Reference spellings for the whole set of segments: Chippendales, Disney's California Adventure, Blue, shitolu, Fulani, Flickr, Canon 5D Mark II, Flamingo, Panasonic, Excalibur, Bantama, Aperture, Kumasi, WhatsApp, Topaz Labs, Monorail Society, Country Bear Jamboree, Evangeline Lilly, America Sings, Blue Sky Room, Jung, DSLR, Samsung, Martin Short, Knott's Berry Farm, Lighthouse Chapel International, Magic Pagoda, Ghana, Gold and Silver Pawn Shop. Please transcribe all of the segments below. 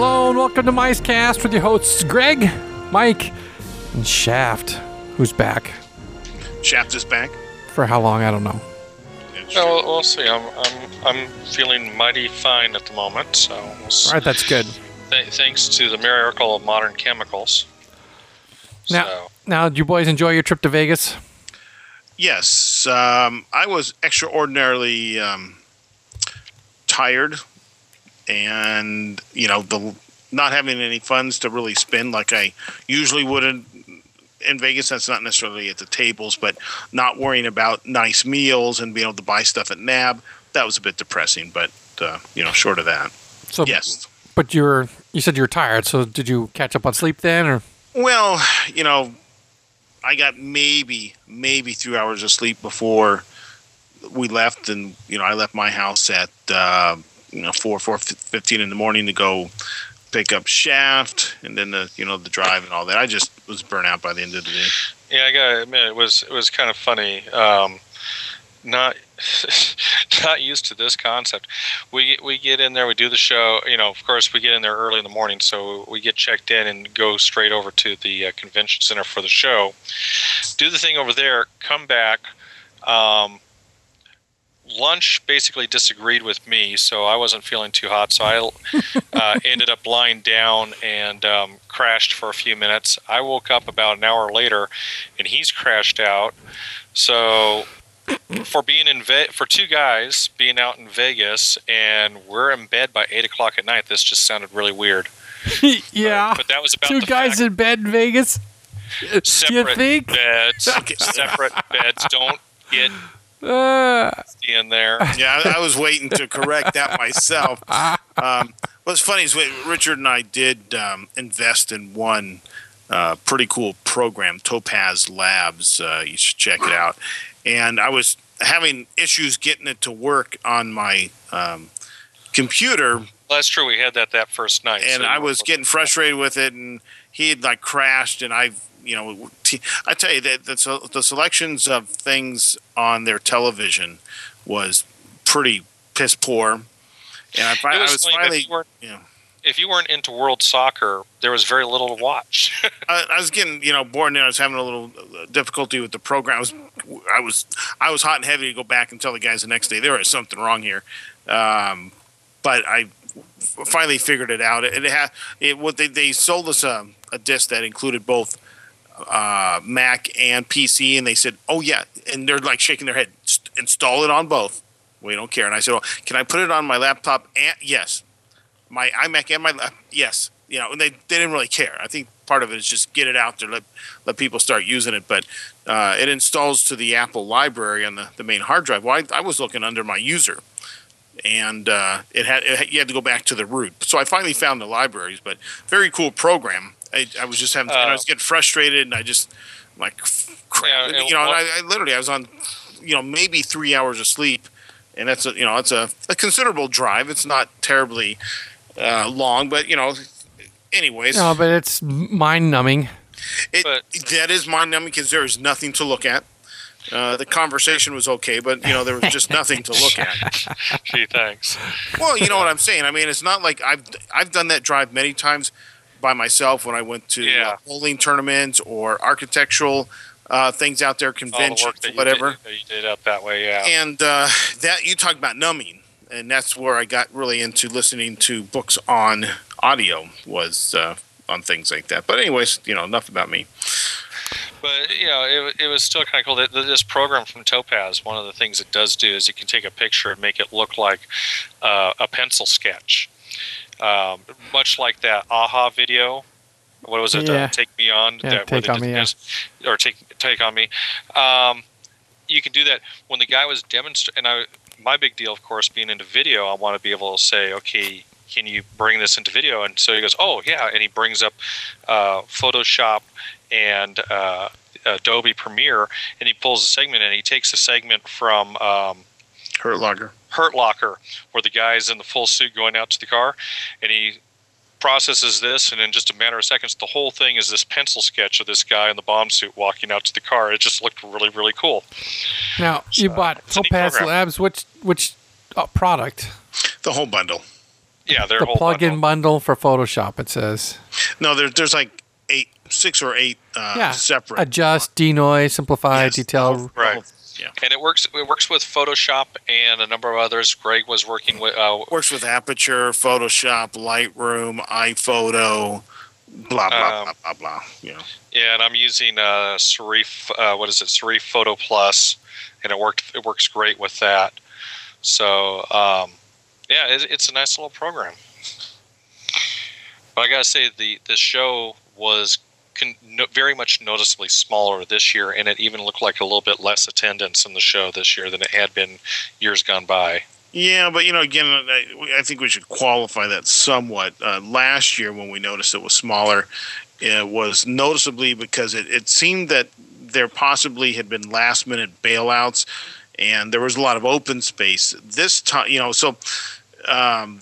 Hello and welcome to MiceCast with your hosts Greg, Mike, and Shaft, who's back. Shaft is back. For how long? I don't know. Well, we'll see. I'm feeling mighty fine at the moment. So all right, that's good. Thanks to the miracle of modern chemicals. Now, did you boys enjoy your trip to Vegas? Yes, I was extraordinarily tired, and not having any funds to really spend like I usually would in Vegas. That's not necessarily at the tables, but not worrying about nice meals and being able to buy stuff at NAB. That was a bit depressing, but short of that. So yes, but you said you were tired. So did you catch up on sleep then, or? Well, I got maybe 3 hours of sleep before we left, and I left my house at 4:15 in the morning to go pick up Shaft, and then the drive and all that. I just was burnt out by the end of the day. Yeah, I gotta admit, it was kind of funny. Not used to this concept. We get in there, we do the show. Of course, we get in there early in the morning, so we get checked in and go straight over to the convention center for the show. Do the thing over there, come back. Lunch basically disagreed with me, so I wasn't feeling too hot. So I ended up lying down and crashed for a few minutes. I woke up about an hour later, and he's crashed out. So. For being for two guys being out in Vegas, and we're in bed by 8 o'clock at night. This just sounded really weird. Yeah, but that was about two guys in bed in Vegas. Separate beds, separate beds. Don't get in there. Yeah, I was waiting to correct that myself. What's funny is Richard and I did invest in one pretty cool program, Topaz Labs. You should check it out. And I was having issues getting it to work on my computer. That's true. We had that first night. And so I was getting frustrated with it, and he had like crashed. And I tell you that the selections of things on their television was pretty piss poor. And I was finally. If you weren't into world soccer, there was very little to watch. I was getting, bored, and I was having a little difficulty with the program. I was hot and heavy to go back and tell the guys the next day there is something wrong here. But I finally figured it out. They sold us a disc that included both Mac and PC, and they said, "Oh yeah," and they're like shaking their head. Install it on both. We don't care. And I said, "Oh, can I put it on my laptop?" And yes. My iMac and my yes, and they didn't really care. I think part of it is just get it out there, let people start using it. But it installs to the Apple library on the main hard drive. Well, I was looking under my user, and you had to go back to the root. So I finally found the libraries, but very cool program. I was just having, and I was getting frustrated, and I just like, crap, I literally I was on, maybe 3 hours of sleep, and that's a considerable drive. It's not terribly. Long, but anyways. No, but it's mind-numbing. That is mind-numbing because there is nothing to look at. The conversation was okay, but there was just nothing to look at. Gee, thanks. Well, you know what I'm saying. I mean, it's not like I've done that drive many times by myself when I went to bowling tournaments or architectural things out there, conventions, whatever. You did up that way, yeah. And that you talk about numbing. And that's where I got really into listening to books on audio was on things like that. But anyways, enough about me. But, it was still kind of cool. This program from Topaz, one of the things it does do is you can take a picture and make it look like a pencil sketch. Much like that AHA video. What was it? Yeah. Take Me On? Yeah, that, Take On Me. Yeah. Or Take On Me. You can do that. When the guy was demonstrating, my big deal, of course, being into video, I want to be able to say, okay, can you bring this into video? And so he goes, oh, yeah. And he brings up Photoshop and Adobe Premiere, and he pulls a segment, and he takes a segment from Hurt Locker, where the guy's in the full suit going out to the car, and he processes this, and in just a matter of seconds, the whole thing is this pencil sketch of this guy in the bomb suit walking out to the car. It just looked really, really cool. Now, you bought Topaz Labs, which product? The whole bundle. Yeah, their whole plug-in bundle for Photoshop, it says. No, there's like six or eight separate. Adjust, denoise, simplify, detail. Right. Yeah. And it works with Photoshop and a number of others. Greg was working with... works with Aperture, Photoshop, Lightroom, iPhoto, blah, blah, blah. Yeah. Yeah, and I'm using Serif, Serif Photo Plus, and it works great with that. So, yeah, it's a nice little program. But I got to say, the show was... very much noticeably smaller this year, and it even looked like a little bit less attendance in the show this year than it had been years gone by. Yeah, but, again, I think we should qualify that somewhat. Last year when we noticed it was smaller, it was noticeably because it seemed that there possibly had been last-minute bailouts, and there was a lot of open space. This time,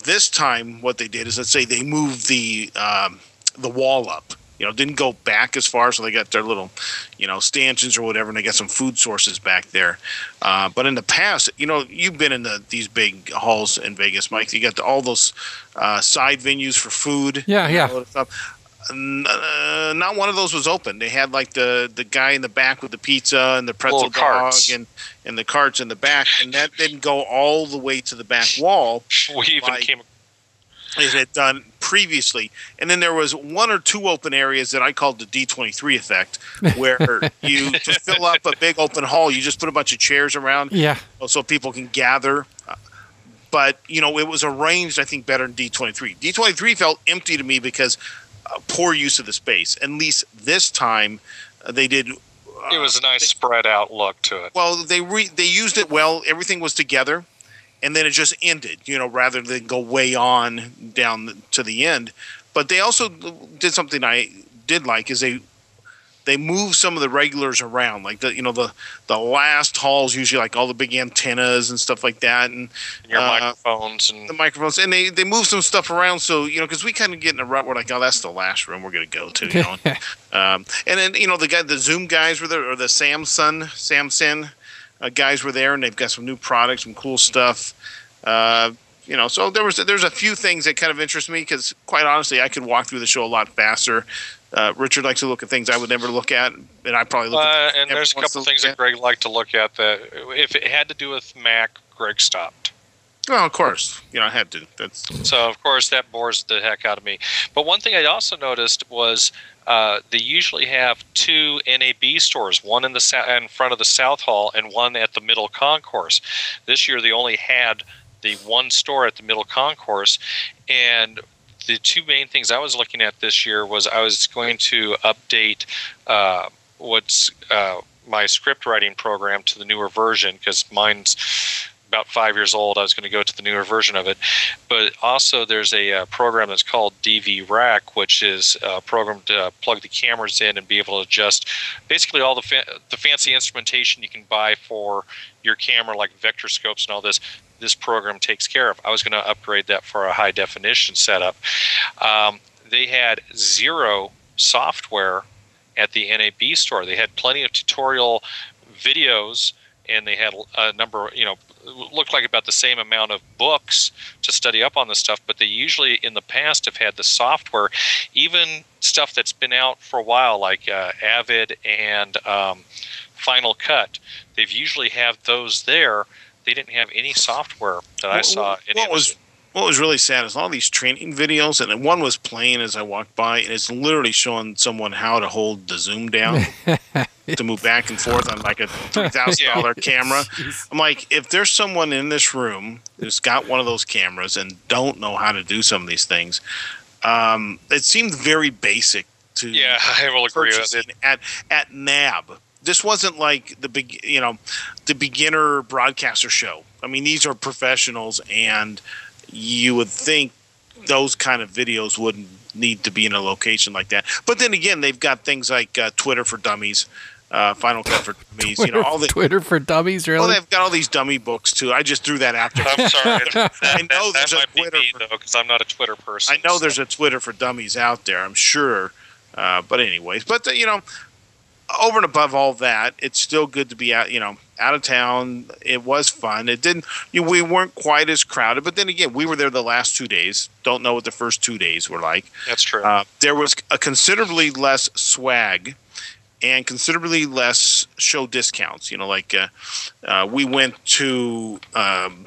this time what they did is, let's say, they moved the wall up. Didn't go back as far, so they got their little, stanchions or whatever, and they got some food sources back there. But in the past, you've been in these big halls in Vegas, Mike. You got all those side venues for food. Yeah. Stuff. Not one of those was open. They had like the guy in the back with the pizza and the pretzel dog and the carts in the back, and that didn't go all the way to the back wall. We even came it had done previously. And then there was one or two open areas that I called the D23 effect, where to fill up a big open hall, you just put a bunch of chairs around so people can gather. But, it was arranged, I think, better than D23. D23 felt empty to me because poor use of the space. At least this time they did – it was a nice spread out look to it. Well, they used it well. Everything was together. And then it just ended, rather than go way on down to the end. But they also did something I did like is they moved some of the regulars around, like the last halls usually like all the big antennas and stuff like that, and your microphones and the microphones, and they moved some stuff around. So because we kind of get in a rut, we're like, oh, that's the last room we're gonna go to, And then the Zoom guys were there, or the Samsung. Guys were there, and they've got some new products, some cool stuff. So there's a few things that kind of interest me because, quite honestly, I could walk through the show a lot faster. Richard likes to look at things I would never look at, and I probably look at things. And there's a couple things that Greg liked to look at that, if it had to do with Mac, Greg stopped. Well, of course. I had to. So, of course, that bores the heck out of me. But one thing I also noticed was they usually have two NAB stores, one in front of the South Hall and one at the Middle Concourse. This year they only had the one store at the Middle Concourse. And the two main things I was looking at this year was I was going to update my script writing program to the newer version because mine's about 5 years old. I was going to go to the newer version of it. But also there's a program that's called DV Rack, which is a program to plug the cameras in and be able to adjust basically all the fancy instrumentation you can buy for your camera, like vector scopes and all this. This program takes care of. I was going to upgrade that for a high definition setup. They had zero software at the NAB store. They had plenty of tutorial videos, and they had a number, looked like about the same amount of books to study up on this stuff, but they usually in the past have had the software, even stuff that's been out for a while, like Avid and Final Cut. They've usually have those there. They didn't have any software that I saw. What was really sad is all these training videos, and one was playing as I walked by, and it's literally showing someone how to hold the zoom down to move back and forth on like a $3,000 camera. I'm like, if there's someone in this room who's got one of those cameras and don't know how to do some of these things, it seemed very basic to I will agree with it. At NAB. This wasn't like the beginner broadcaster show. I mean, these are professionals, and you would think those kind of videos wouldn't need to be in a location like that. But then again, they've got things like Twitter for Dummies, Final Cut for Dummies. Twitter for Dummies, really? Well, they've got all these dummy books, too. I just threw that out there. I'm sorry. I know there's a Twitter because I'm not a Twitter person. I know there's a Twitter for Dummies out there, I'm sure. But anyways, over and above all that, it's still good to be out, you know, out of town. It was fun. It didn't, you know, we weren't quite as crowded, but then again, we were there the last 2 days. Don't know what the first 2 days were like. That's true. There was a considerably less swag and considerably less show discounts. You know, like we went to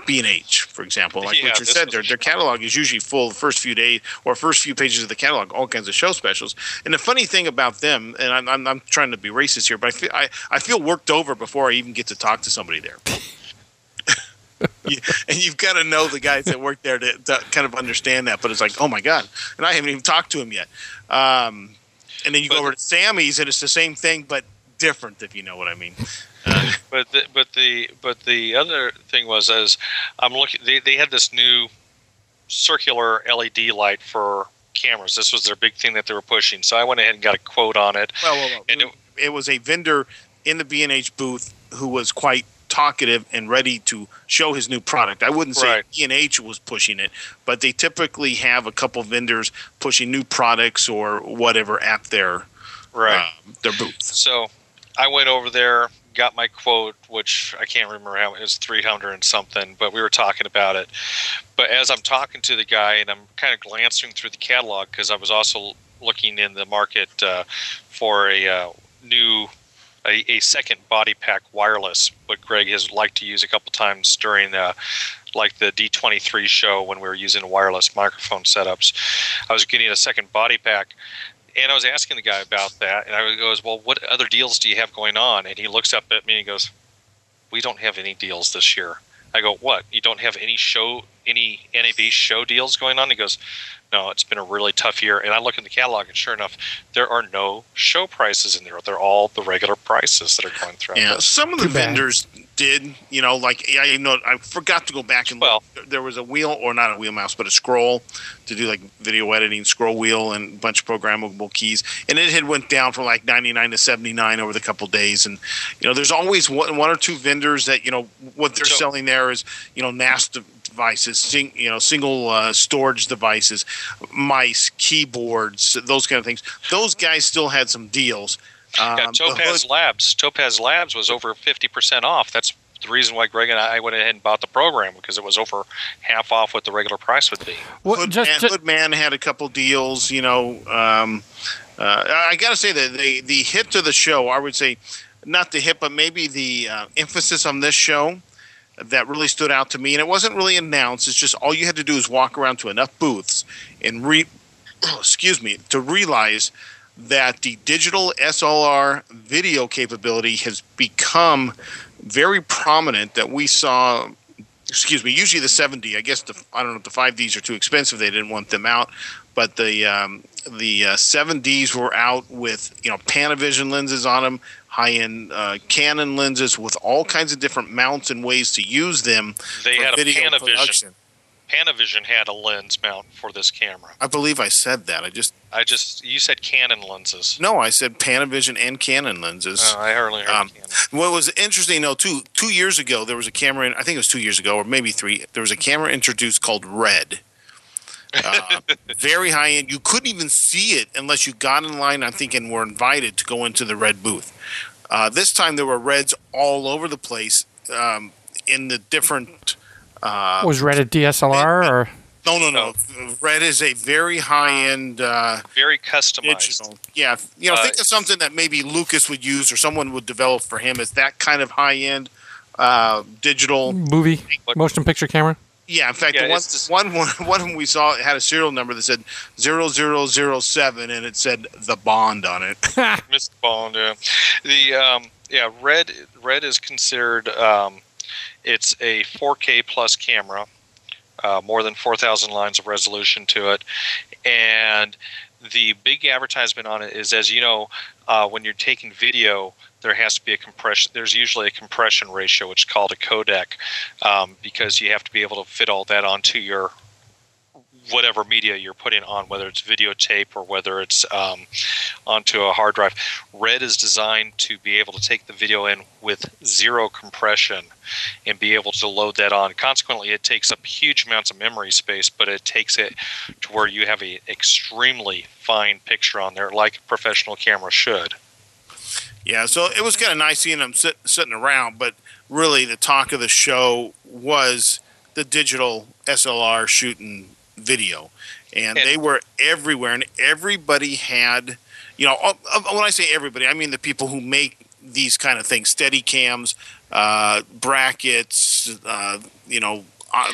B&H, for example. Like Richard said, their catalog is usually full the first few days or first few pages of the catalog, all kinds of show specials. And the funny thing about them, and I'm trying to be racist here, but I feel worked over before I even get to talk to somebody there. And you've got to know the guys that work there to kind of understand that. But it's like, oh, my God. And I haven't even talked to him yet. And then you go over to Sammy's, and it's the same thing, but different, if you know what I mean. But the other thing was, as I'm looking, they had this new circular LED light for cameras. This was their big thing that they were pushing. So I went ahead and got a quote on it. Well. And it was a vendor in the B&H booth who was quite talkative and ready to show his new product. I wouldn't say B&H was pushing it, but they typically have a couple vendors pushing new products or whatever at their booth. So I went over there, got my quote, which I can't remember how it was, 300 and something, but we were talking about it. But as I'm talking to the guy and I'm kind of glancing through the catalog because I was also looking in the market for a second body pack wireless, what Greg has liked to use a couple times during like the D23 show when we were using wireless microphone setups. I was getting a second body pack, and I was asking the guy about that, and I goes, well, what other deals do you have going on? And he looks up at me and goes, we don't have any deals this year. I go, what? You don't have any NAB show deals going on? He goes, no, it's been a really tough year. And I look in the catalog, and sure enough, there are no show prices in there. They're all the regular prices that are going through. Yeah, some of the vendors did, you know, like I forgot to go back and look. There was a wheel, or not a wheel mouse, but a scroll to do like video editing, scroll wheel, and a bunch of programmable keys. And it had went down from like 99 to 79 over the couple of days. And you know, there's always one or two vendors that, you know, what they're selling there is, you know, NAS devices, single storage devices, mice, keyboards, those kind of things. Those guys still had some deals. Topaz Labs was over 50% off. That's the reason why Greg and I went ahead and bought the program, because it was over half off what the regular price would be. Hoodman had a couple deals, you know. I got to say that the hit to the show, I would say, not the hit, but maybe the emphasis on this show that really stood out to me, and it wasn't really announced. It's just all you had to do is walk around to enough booths and to realize that the digital SLR video capability has become very prominent. That we saw, usually the 7D. I guess I don't know if the 5Ds are too expensive; they didn't want them out. But the 7Ds were out with, you know, Panavision lenses on them, high-end Canon lenses with all kinds of different mounts and ways to use them. They had a Panavision production. Panavision had a lens mount for this camera. I believe I said that. You said Canon lenses. No, I said Panavision and Canon lenses. Oh, I hardly heard Canon. What was interesting, though, too, 2 years ago, there was a camera, I think it was 2 years ago or maybe three, there was a camera introduced called Red. Very high-end. You couldn't even see it unless you got in line, I think, and were invited to go into the Red booth. This time there were Reds all over the place in the different... was Red a DSLR? No. Red is a very high-end... very customized. Digital. Yeah. You know, think of something that maybe Lucas would use or someone would develop for him as that kind of high-end digital... Movie, motion picture camera? Yeah, in fact, one we saw had a serial number that said 0007, and it said the Bond on it. Mr. Bond, yeah. Red is considered it's a 4K plus camera, more than 4,000 lines of resolution to it, and the big advertisement on it is, as you know, when you're taking video, there has to be a compression. There's usually a compression ratio, which is called a codec, because you have to be able to fit all that onto your whatever media you're putting on, whether it's videotape or whether it's onto a hard drive. Red is designed to be able to take the video in with zero compression and be able to load that on. Consequently, it takes up huge amounts of memory space, but it takes it to where you have an extremely fine picture on there, like a professional camera should. Yeah, so it was kind of nice seeing them sitting around, but really the talk of the show was the digital SLR shooting video. And they were everywhere, and everybody had, you know, when I say everybody, I mean the people who make these kind of things, Steadicams, brackets, you know,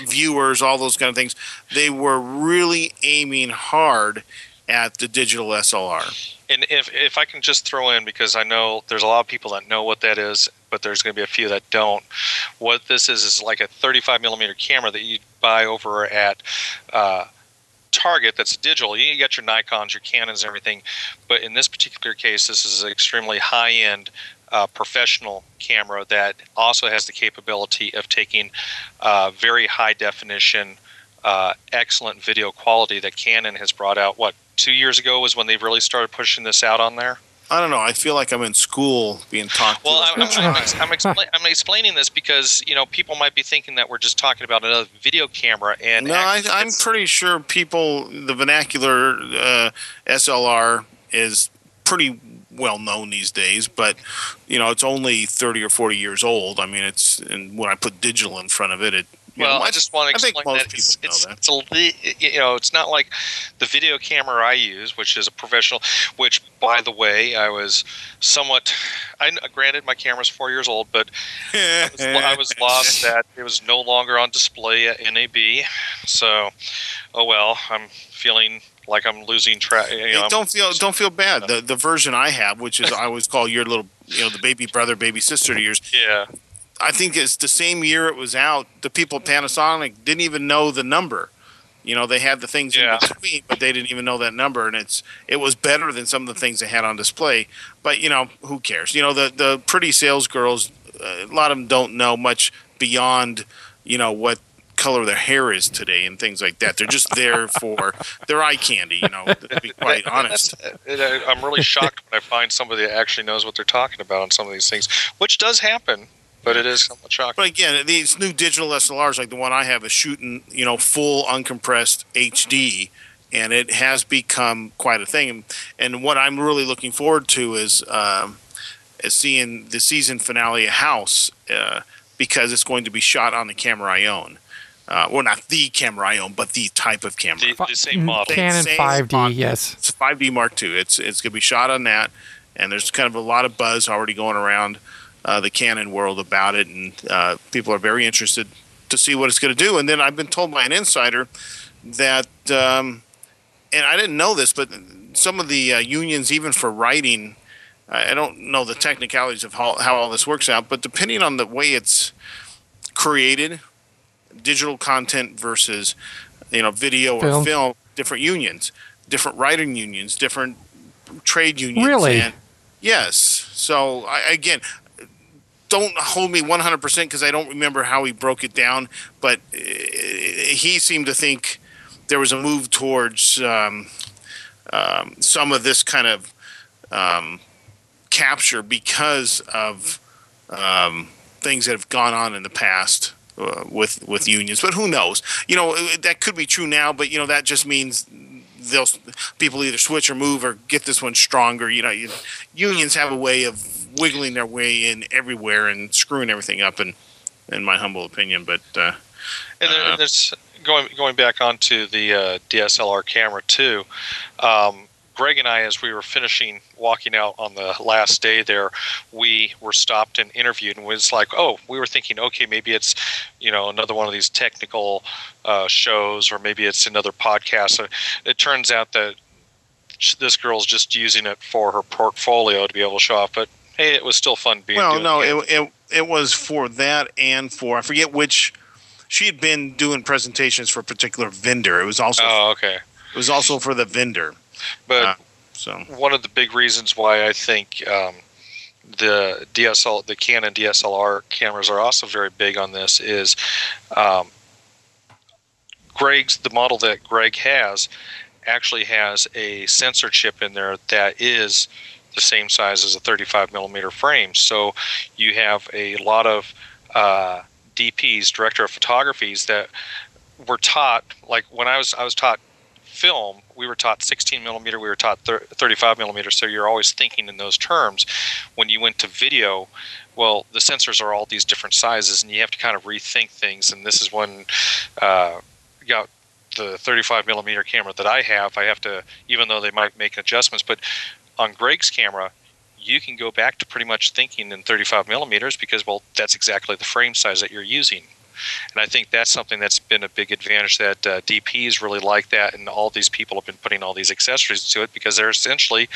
viewers, all those kind of things. They were really aiming hard at the digital SLR. And if I can just throw in, because I know there's a lot of people that know what that is, but there's going to be a few that don't. What this is like a 35mm camera that you buy over at Target that's digital. You got your Nikons, your Canons, everything. But in this particular case, this is an extremely high-end professional camera that also has the capability of taking very high-definition, excellent video quality that Canon has brought out, 2 years ago was when they really started pushing this out on there? I don't know. I feel like I'm in school being talked to. Well, I'm explaining this because, you know, people might be thinking that we're just talking about another video camera. And no, I'm pretty sure people, the vernacular SLR is pretty well known these days, but, you know, it's only 30 or 40 years old. I mean, it's, and when I put digital in front of it, well, I just want to explain that it's not like the video camera I use, which is a professional, which, by the way, I was somewhat – granted, my camera's 4 years old, but I was lost that it was no longer on display at NAB. So, oh well, I'm feeling – like I'm losing track. You know, don't feel bad. The version I have, which is I always call your little, you know, the baby brother, baby sister to yours. Yeah. I think it's the same year it was out. The people at Panasonic didn't even know the number. You know, they had the things in between, but they didn't even know that number. And it was better than some of the things they had on display. But, you know, who cares? You know, the pretty sales girls, a lot of them don't know much beyond, you know, what color their hair is today and things like that. They're just there for their eye candy, you know, to be quite honest. I'm really shocked when I find somebody that actually knows what they're talking about on some of these things, which does happen, but it is somewhat shocking. But again, these new digital SLRs, like the one I have, is shooting, you know, full uncompressed HD, and it has become quite a thing. And what I'm really looking forward to is seeing the season finale of House, because it's going to be shot on the camera I own. Well, not the camera I own, but the type of camera. The same model. Canon 5D, yes. It's 5D Mark II. It's going to be shot on that, and there's kind of a lot of buzz already going around the Canon world about it, and people are very interested to see what it's going to do. And then I've been told by an insider that, and I didn't know this, but some of the unions, even for writing, I don't know the technicalities of how all this works out, but depending on the way it's created, digital content versus, you know, video or film, different unions, different writing unions, different trade unions. Really? And yes. So, again, don't hold me 100% because I don't remember how he broke it down, but he seemed to think there was a move towards some of this kind of capture because of things that have gone on in the past. With unions, but who knows? You know, that could be true now, but you know that just means people either switch or move or get this one stronger. You know, unions have a way of wiggling their way in everywhere and screwing everything up. In my humble opinion, but and there's going back onto the DSLR camera too. Greg and I, as we were finishing walking out on the last day there, we were stopped and interviewed, and was like, oh, we were thinking, okay, maybe it's, you know, another one of these technical shows, or maybe it's another podcast. So it turns out that this girl's just using it for her portfolio to be able to show off. But hey, it was still fun being. Well, no, it was for that and for I forget which. She had been doing presentations for a particular vendor. It was also It was also for the vendor. But one of the big reasons why I think the Canon DSLR cameras are also very big on this is the model that Greg has actually has a sensor chip in there that is the same size as a 35mm frame. So you have a lot of DPs, director of photographies, that were taught, like when I was taught film, we were taught 16 millimeter, we were taught 35 millimeter, so you're always thinking in those terms. When you went to video, well, the sensors are all these different sizes, and you have to kind of rethink things, and this is when you got the 35 millimeter camera that I have to, even though they might make adjustments, but on Greg's camera, you can go back to pretty much thinking in 35 millimeters because, well, that's exactly the frame size that you're using. And I think that's something that's been a big advantage that DPs really like that, and all these people have been putting all these accessories to it because they're essentially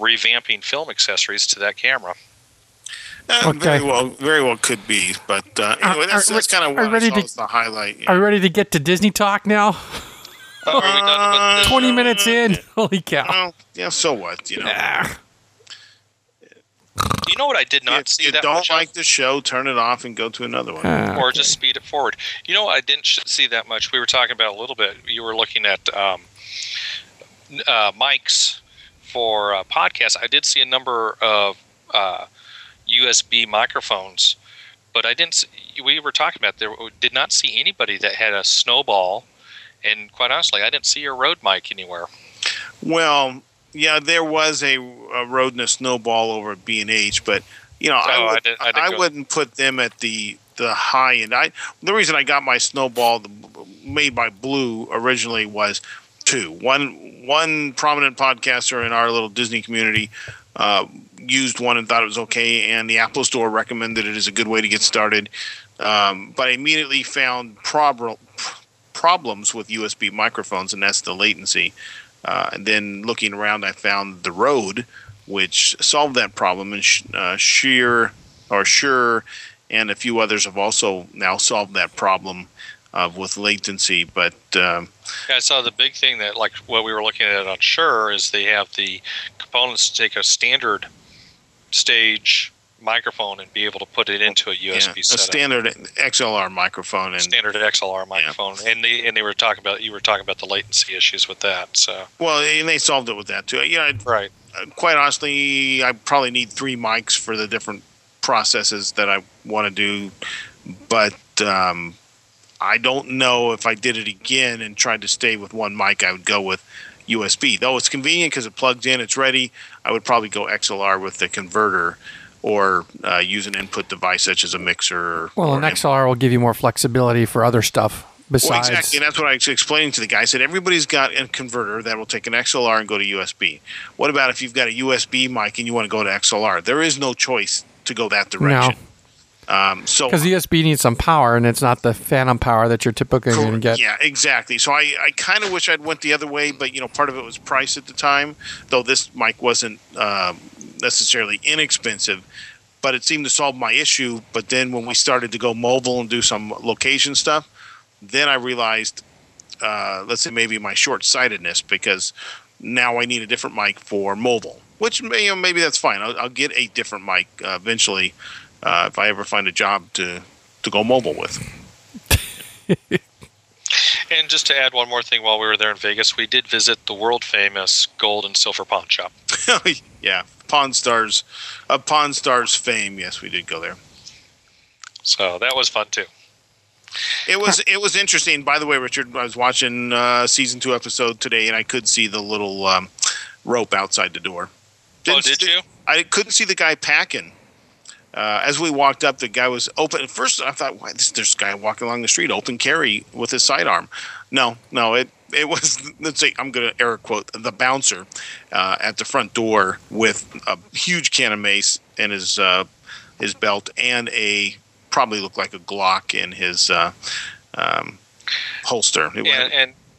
revamping film accessories to that camera. Okay. Very well could be, but anyway, that's kind of what I was the highlight. Yeah. Are you ready to get to Disney talk now? Are we done with this? 20 minutes in, holy cow! Well, yeah, so what? You know. Nah. You know what I did not see that much of? If you don't like the show, turn it off and go to another one. Or okay. Just speed it forward. You know what I didn't see that much? We were talking about a little bit. You were looking at mics for podcasts. I did see a number of USB microphones, but I didn't see, we were talking about there. Did not see anybody that had a Snowball, and quite honestly, I didn't see a Rode mic anywhere. Well... yeah, there was a Rode and a Snowball over at B&H, but you know, so I wouldn't put them at the high end. The reason I got my Snowball made by Blue originally was two. One prominent podcaster in our little Disney community used one and thought it was okay, and the Apple Store recommended it as a good way to get started. But I immediately found problems with USB microphones, and that's the latency. And then looking around, I found the Rode, which solved that problem. And Shure and a few others have also now solved that problem with latency. But I saw the big thing that, like what we were looking at on Shure, is they have the components to take a standard stage microphone and be able to put it into a USB setup. A standard XLR microphone. And they were talking about the latency issues with that. So and they solved it with that too. Yeah, right. Quite honestly, I probably need three mics for the different processes that I want to do, but I don't know if I did it again and tried to stay with one mic, I would go with USB. Though it's convenient because it plugs in, it's ready. I would probably go XLR with the converter, or use an input device such as a mixer. Or an XLR will give you more flexibility for other stuff besides. Well, exactly, and that's what I was explaining to the guy. I said, everybody's got a converter that will take an XLR and go to USB. What about if you've got a USB mic and you want to go to XLR? There is no choice to go that direction. No. Because USB needs some power, and it's not the phantom power that you're typically going to get. Yeah, exactly. So I kind of wish I'd went the other way, but part of it was price at the time. Though this mic wasn't necessarily inexpensive, but it seemed to solve my issue. But then when we started to go mobile and do some location stuff, then I realized, let's say maybe my short-sightedness, because now I need a different mic for mobile, which maybe that's fine. I'll get a different mic eventually. If I ever find a job to go mobile with. And just to add one more thing, while we were there in Vegas, we did visit the world-famous gold and silver pawn shop. Yeah, Pawn Stars. Pawn Stars fame, yes, we did go there. So that was fun, too. It was interesting. By the way, Richard, I was watching Season 2 episode today, and I could see the little rope outside the door. Did you? I couldn't see the guy packing. As we walked up, the guy was open. At first, I thought, "Why this guy walking along the street, open carry with his sidearm?" No, it was. Let's say I'm going to air quote the bouncer at the front door with a huge can of mace in his belt and a probably looked like a Glock in his holster.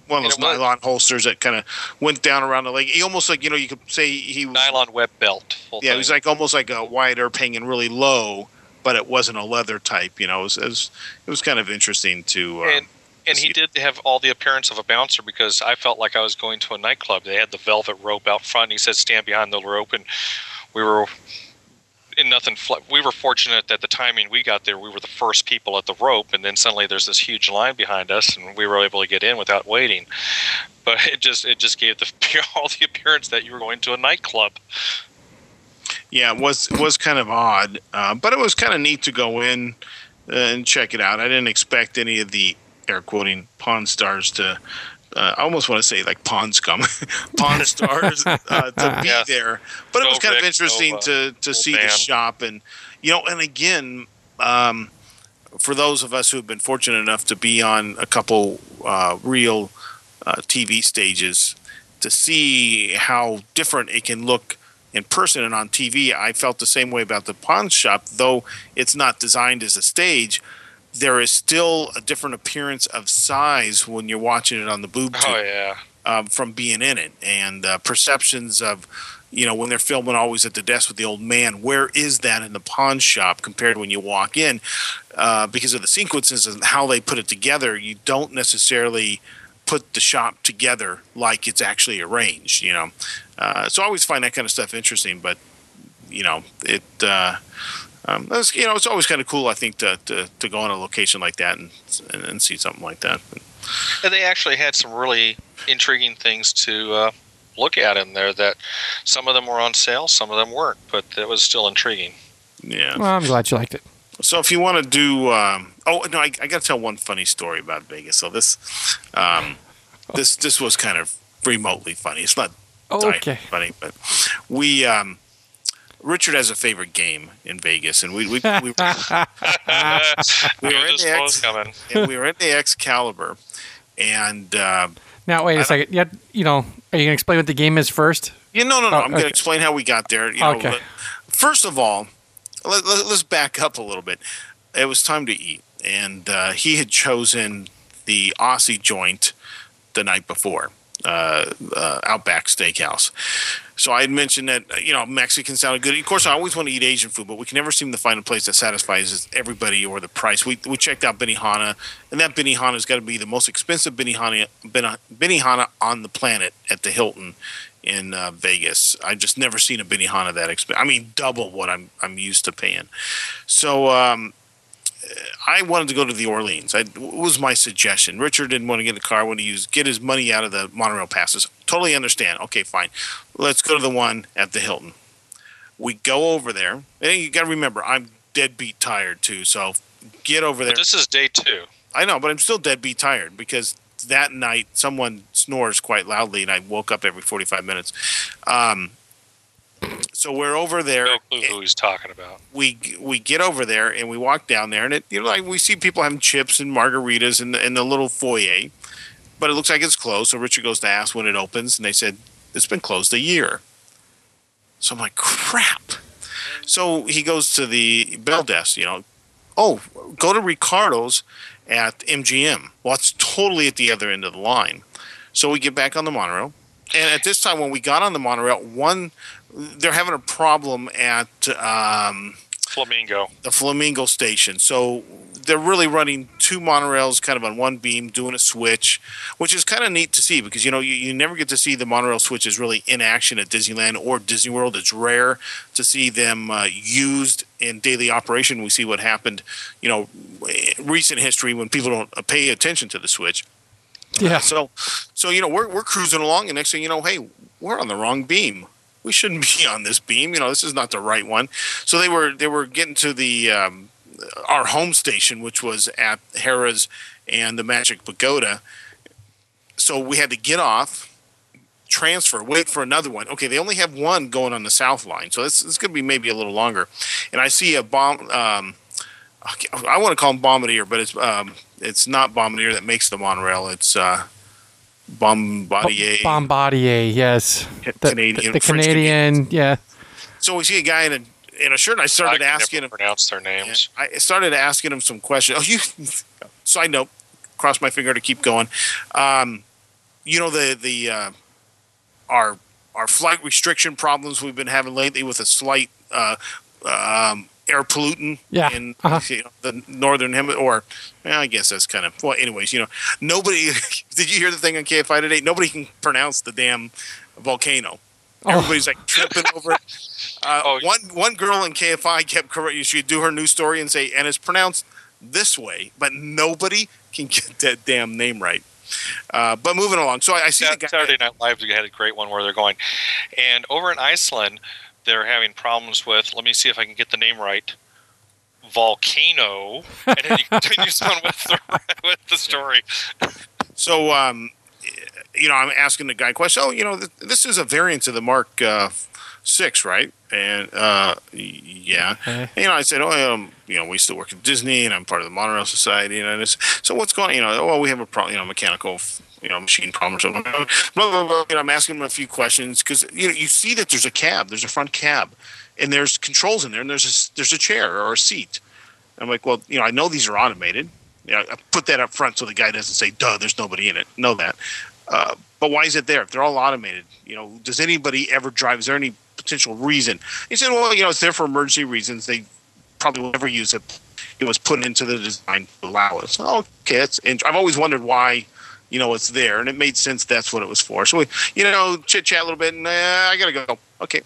One of those nylon holsters that kind of went down around the leg. He almost like, you could say he was... nylon web belt. He was like almost like a wide earp hanging really low, but it wasn't a leather type. It was kind of interesting to... And he did have all the appearance of a bouncer because I felt like I was going to a nightclub. They had the velvet rope out front. And he said, stand behind the rope. And we were... we were fortunate that the timing we got there, we were the first people at the rope, and then suddenly there's this huge line behind us, and we were able to get in without waiting. But it just gave all the appearance that you were going to a nightclub. Yeah, it was kind of odd, but it was kind of neat to go in and check it out. I didn't expect any of the air quoting Pawn Stars to I almost want to say like Pawn Scum, Pawn Stars to be there. But it was kind of interesting to see the shop. And, you know, and again, for those of us who have been fortunate enough to be on a couple real TV stages, to see how different it can look in person and on TV, I felt the same way about the pawn shop. Though it's not designed as a stage, there is still a different appearance of size when you're watching it on the boob tube. Oh, yeah. From being in it, and perceptions of, you know, when they're filming always at the desk with the old man, where is that in the pawn shop compared to when you walk in? Because of the sequences and how they put it together, you don't necessarily put the shop together like it's actually arranged, you know. So I always find that kind of stuff interesting, but, you know, you know, it's always kind of cool, I think, to go on a location like that and see something like that. And they actually had some really intriguing things to look at in there. That some of them were on sale, some of them weren't, but it was still intriguing. Yeah. Well, I'm glad you liked it. So if you want to do, I got to tell one funny story about Vegas. So this was kind of remotely funny. It's not funny, but we. Richard has a favorite game in Vegas, and we were in the Excalibur, and now wait a second. Yeah, you know, are you gonna explain what the game is first? Yeah, no. I'm gonna explain how we got there. You know, first of all, let's back up a little bit. It was time to eat, and he had chosen the Aussie joint the night before. Outback Steakhouse. So I had mentioned that, you know, Mexican sounded good. Of course, I always want to eat Asian food, but we can never seem to find a place that satisfies everybody or the price. We checked out Benihana, and that Benihana's got to be the most expensive Benihana on the planet at the Hilton in Vegas. I've just never seen a Benihana that expensive. I mean, double what I'm used to paying. So I wanted to go to the Orleans. It was my suggestion. Richard didn't want to get in the car, wanted to get his money out of the monorail passes. Totally understand. Okay, fine. Let's go to the one at the Hilton. We go over there. And you got to remember, I'm deadbeat tired too, so get over there. But this is day two. I know, but I'm still deadbeat tired because that night someone snores quite loudly and I woke up every 45 minutes. So we're over there. No clue who he's talking about. We get over there and we walk down there, and it, you know, like we see people having chips and margaritas in the little foyer, but it looks like it's closed. So Richard goes to ask when it opens, and they said it's been closed a year. So I'm like, crap. So he goes to the bell desk. You know, go to Ricardo's at MGM. Well, it's totally at the other end of the line. So we get back on the monorail. And at this time, when we got on the monorail, they're having a problem at the Flamingo Station. So they're really running two monorails kind of on one beam, doing a switch, which is kind of neat to see because, you know, you never get to see the monorail switches really in action at Disneyland or Disney World. It's rare to see them used in daily operation. We see what happened, you know, in recent history when people don't pay attention to the switch. Yeah. So you know, we're cruising along, and next thing you know, hey, we're on the wrong beam. We shouldn't be on this beam. You know, this is not the right one. So they were getting to the our home station, which was at Harrah's and the Magic Pagoda. So we had to get off, transfer, wait for another one. Okay, they only have one going on the south line, so it's going to be maybe a little longer. And I see a bomb. I want to call him Bombardier, but it's not Bombardier that makes the monorail. It's Bombardier. Bombardier, yes. The Canadian, yeah. So we see a guy in a shirt, and I started asking him. Pronounce their names. I started asking him some questions. Side note, cross my finger to keep going. You know, our flight restriction problems we've been having lately with a slight air pollutant in you know, the northern hemisphere, or I guess that's kind of, well, anyways, you know, nobody, did you hear the thing on KFI today? Nobody can pronounce the damn volcano. Everybody's like tripping over it. One girl in KFI kept correct. She'd do her news story and say, and it's pronounced this way, but nobody can get that damn name right. But moving along. So I see Saturday Night Live had a great one where they're going, and over in Iceland, they're having problems with, let me see if I can get the name right, volcano, and then he continues on with the story. So you know, I'm asking the guy questions. Oh, you know, this is a variant of the Mark Six, right? And yeah, and, you know, I said, oh, you know, we still work at Disney, and I'm part of the Monorail Society, and it's, so what's going on? You know, oh, we have a problem, you know, mechanical, you know, machine problem or something. Blah, blah, blah. You know, I'm asking him a few questions because you know you see that there's a cab, there's a front cab, and there's controls in there, and there's a chair or a seat. I'm like, well, you know, I know these are automated. You know, I put that up front so the guy doesn't say, duh, there's nobody in it. Know that. But why is it there? If they're all automated, you know, does anybody ever drive? Is there any potential reason? He said, well, you know, it's there for emergency reasons. They probably will never use it. It was put into the design to allow it. So, okay, that's interesting. I've always wondered why, you know, it's there. And it made sense that's what it was for. So, we, you know, chit-chat a little bit, and I got to go. Okay.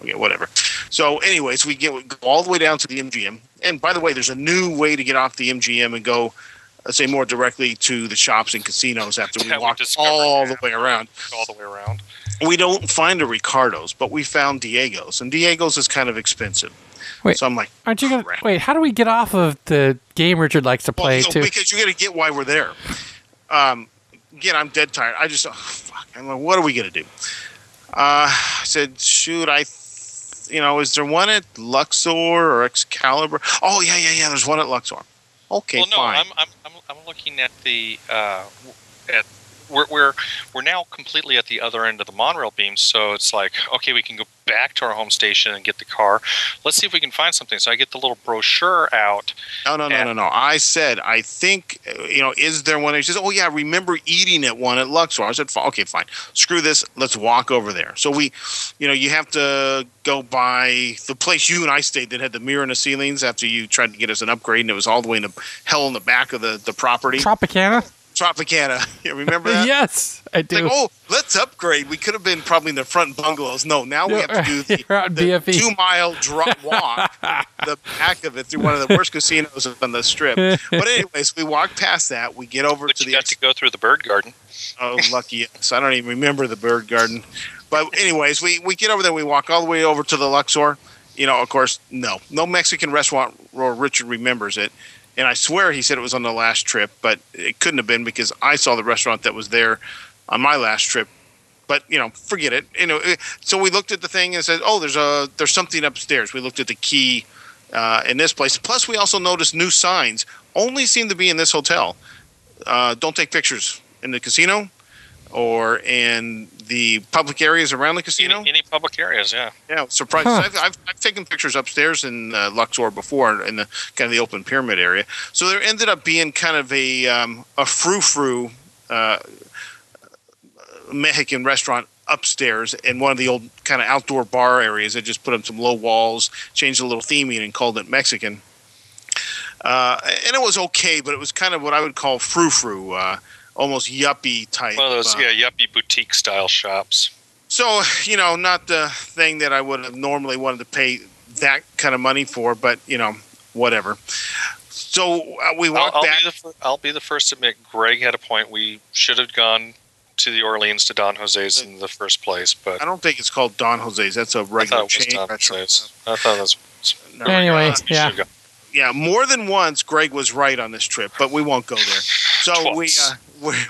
Okay, whatever. So, anyways, we go all the way down to the MGM. And by the way, there's a new way to get off the MGM and go, let's say, more directly to the shops and casinos after we walked all the way around. All the way around. We don't find a Ricardo's, but we found Diego's. And Diego's is kind of expensive. Wait, so I'm like, aren't you going to wait? How do we get off of the game Richard likes to play? Well, so, because you got to get why we're there. Again, I'm dead tired. I just, oh, fuck. I'm like, what are we going to do? I said, shoot, you know, is there one at Luxor or Excalibur? Oh yeah. There's one at Luxor. Okay, well, no, fine. I'm looking at the at we're now completely at the other end of the monorail beam, so it's like okay, we can go back to our home station and get the car. Let's see if we can find something. So I get the little brochure out. No. I said I think you know, is there one? He says, oh yeah, I remember eating at one at Luxor. I said, okay, fine. Screw this. Let's walk over there. So we, you know, you have to go by the place you and I stayed that had the mirror in the ceilings after you tried to get us an upgrade, and it was all the way in the hell in the back of the property. Tropicana. You remember that? Yes, I do. Like, oh, let's upgrade. We could have been probably in the front bungalows. No, we have to do the 2 mile walk the back of it through one of the worst casinos on the strip. But anyways, we walk past that. We get over to the... You got to go through the bird garden. Oh, lucky us. I don't even remember the bird garden. But anyways, we get over there. We walk all the way over to the Luxor. You know, of course, no Mexican restaurant or Richard remembers it. And I swear he said it was on the last trip, but it couldn't have been because I saw the restaurant that was there on my last trip. But, you know, forget it. You know, so we looked at the thing and said, oh, there's something upstairs. We looked at the key in this place. Plus, we also noticed new signs only seem to be in this hotel. Don't take pictures in the casino or in the public areas around the casino. Any public areas, yeah. Yeah, surprising. Huh. I've taken pictures upstairs in Luxor before in the kind of the open pyramid area. So there ended up being kind of a frou-frou Mexican restaurant upstairs in one of the old kind of outdoor bar areas. They just put up some low walls, changed a little theming, and called it Mexican. And it was okay, but it was kind of what I would call frou-frou, almost yuppie type. One of those, yuppie boutique style shops. So, you know, not the thing that I would have normally wanted to pay that kind of money for, but, you know, whatever. So we walked back. I'll be the first to admit Greg had a point. We should have gone to the Orleans to Don Jose's in the first place, but I don't think it's called Don Jose's. That's a regular chain. I thought it was. No, anyway, yeah. Yeah, more than once Greg was right on this trip, but we won't go there. So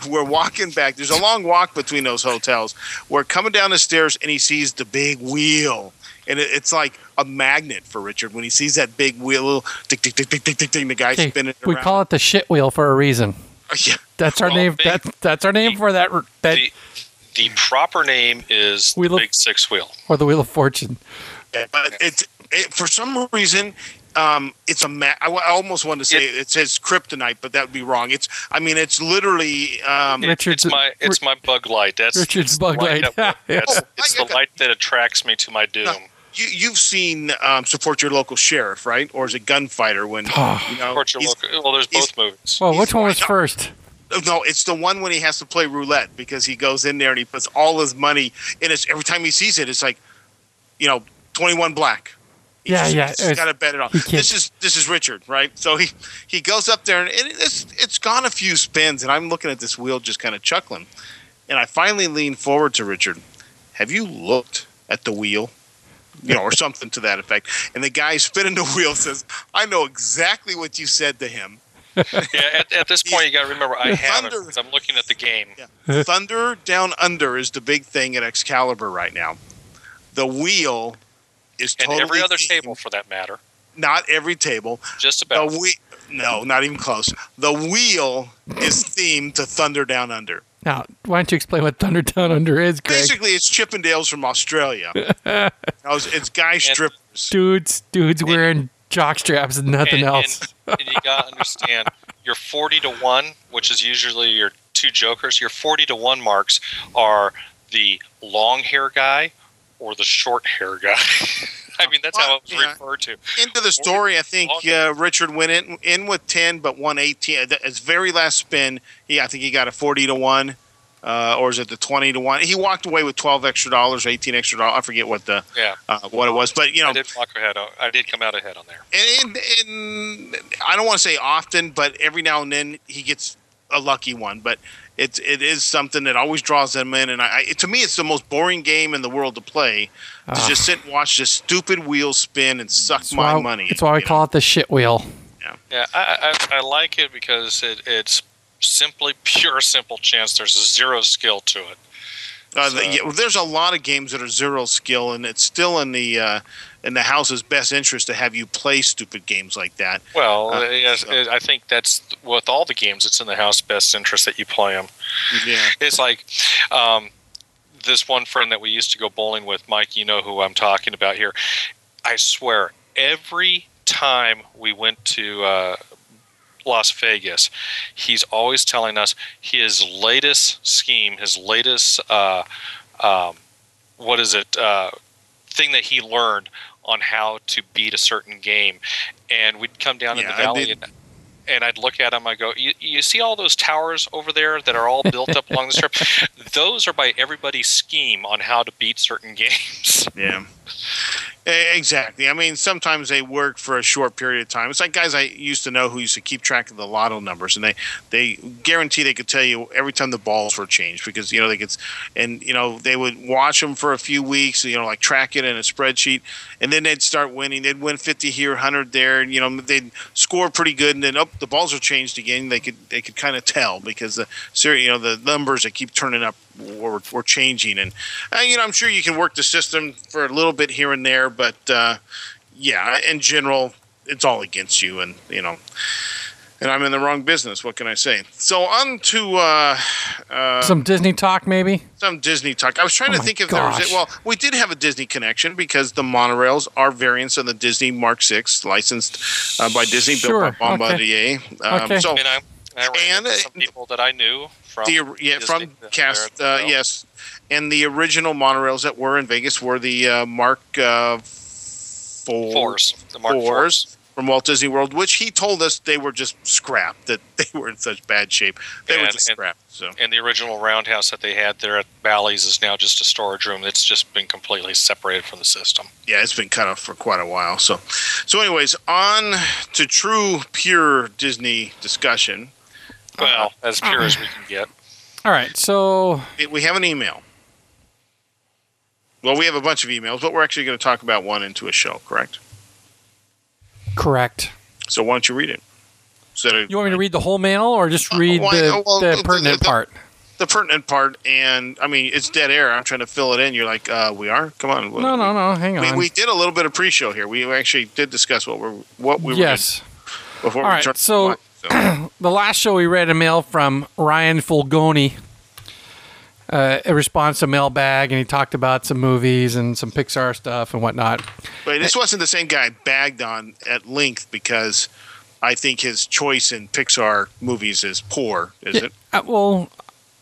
we're walking back. There's a long walk between those hotels. We're coming down the stairs, and he sees the big wheel. And it's like a magnet for Richard. When he sees that big wheel, tick, tick, tick, tick, tick, tick, tick, the guy spinning around. We call it the shit wheel for a reason. Yeah. That's our name. That's our name for that. The proper name is the Big Six Wheel. Or the Wheel of Fortune. Yeah, but it's for some reason... it's a I almost wanted to say it says kryptonite, but that would be wrong. It's literally my bug light. That's Richard's bug light. It's the light that attracts me to my doom. No, you've seen Support Your Local Sheriff, right? Or is it Gunfighter? When you know, Support Your Local. Well, there's both movies. Well, which one was first? No, it's the one when he has to play roulette because he goes in there and he puts all his money in. It's every time he sees it, it's like 21 black. He's got to bet it on. This is Richard, right? So he goes up there, and it's gone a few spins, and I'm looking at this wheel just kind of chuckling. And I finally lean forward to Richard. Have you looked at the wheel? Or something to that effect. And the guy spinning the wheel says, I know exactly what you said to him. At this point, you got to remember, I haven't. I'm looking at the game. Yeah. Thunder Down Under is the big thing at Excalibur right now. The wheel is totally and every other themed. Table, for that matter. Not every table. Just about. No, not even close. The wheel is themed to Thunder Down Under. Now, why don't you explain what Thunder Down Under is, Greg? Basically, it's Chippendales from Australia. It's guy strippers. Dudes wearing jock straps and nothing else. And you got to understand, your 40 to 1, which is usually your two jokers, your 40 to 1 marks are the long hair guy or the short hair guy. I mean, that's how it was referred to. Into the story, I think Richard went in with 10, but won 18. At his very last spin, I think he got a 40 to 1, or is it the 20 to 1? He walked away with $12 extra, or $18 extra. I forget what the what it was. But, you know, I did come out ahead on there. And I don't want to say often, but every now and then he gets a lucky one. But it is something that always draws them in, and to me, it's the most boring game in the world to play. To just sit and watch this stupid wheel spin and suck my money. That's why we call it the shit wheel. Yeah. I like it because it's simply simple chance. There's zero skill to it. There's a lot of games that are zero skill, and it's still in the house's best interest to have you play stupid games like that. Well, I think that's with all the games. It's in the house's best interest that you play them. Yeah, it's like this one friend that we used to go bowling with, Mike. You know who I'm talking about here. I swear, every time we went to Las Vegas, he's always telling us his latest scheme, his latest thing that he learned on how to beat a certain game. And we'd come down in the valley and I'd look at him. I go, you see all those towers over there that are all built up along the strip? Those are by everybody's scheme on how to beat certain games. Yeah. Exactly. I mean, sometimes they work for a short period of time. It's like guys I used to know who used to keep track of the lotto numbers, and they guarantee they could tell you every time the balls were changed because, you know, they would watch them for a few weeks, you know, like track it in a spreadsheet, and then they'd start winning. They'd win 50 here, 100 there, and, you know, they'd score pretty good, and then, the balls are changed again. They could kind of tell because the numbers that keep turning up were changing, and I'm sure you can work the system for a little bit here and there, but in general, it's all against you, and and I'm in the wrong business. What can I say? So on to some Disney talk, maybe? Some Disney talk. I was trying to think if there was – well, we did have a Disney connection because the monorails are variants of the Disney Mark VI, licensed by Disney, built by Bombardier. Okay. So, I ran into some people that I knew from Disney. Yes. And the original monorails that were in Vegas were the Mark IVs from Walt Disney World, which he told us they were just scrapped, that they were in such bad shape. They were just scrapped. So. And the original roundhouse that they had there at Bally's is now just a storage room. It's just been completely separated from the system. Yeah, it's been cut off for quite a while. So anyways, on to true, pure Disney discussion. Well, as pure as we can get. All right, so... We have an email. Well, we have a bunch of emails, but we're actually going to talk about one into a show, correct? Correct. So why don't you read it? You want me to read the whole mail or just read the pertinent part? The pertinent part, and I mean, it's dead air. I'm trying to fill it in. You're like, we are? Come on. No, hang on. We did a little bit of pre-show here. We actually did discuss what we were before we turned to the line, so. The last show we read a mail from Ryan Fulgoni, a response to Mailbag, and he talked about some movies and some Pixar stuff and whatnot. But this wasn't the same guy I bagged on at length because I think his choice in Pixar movies is poor, is it? Well,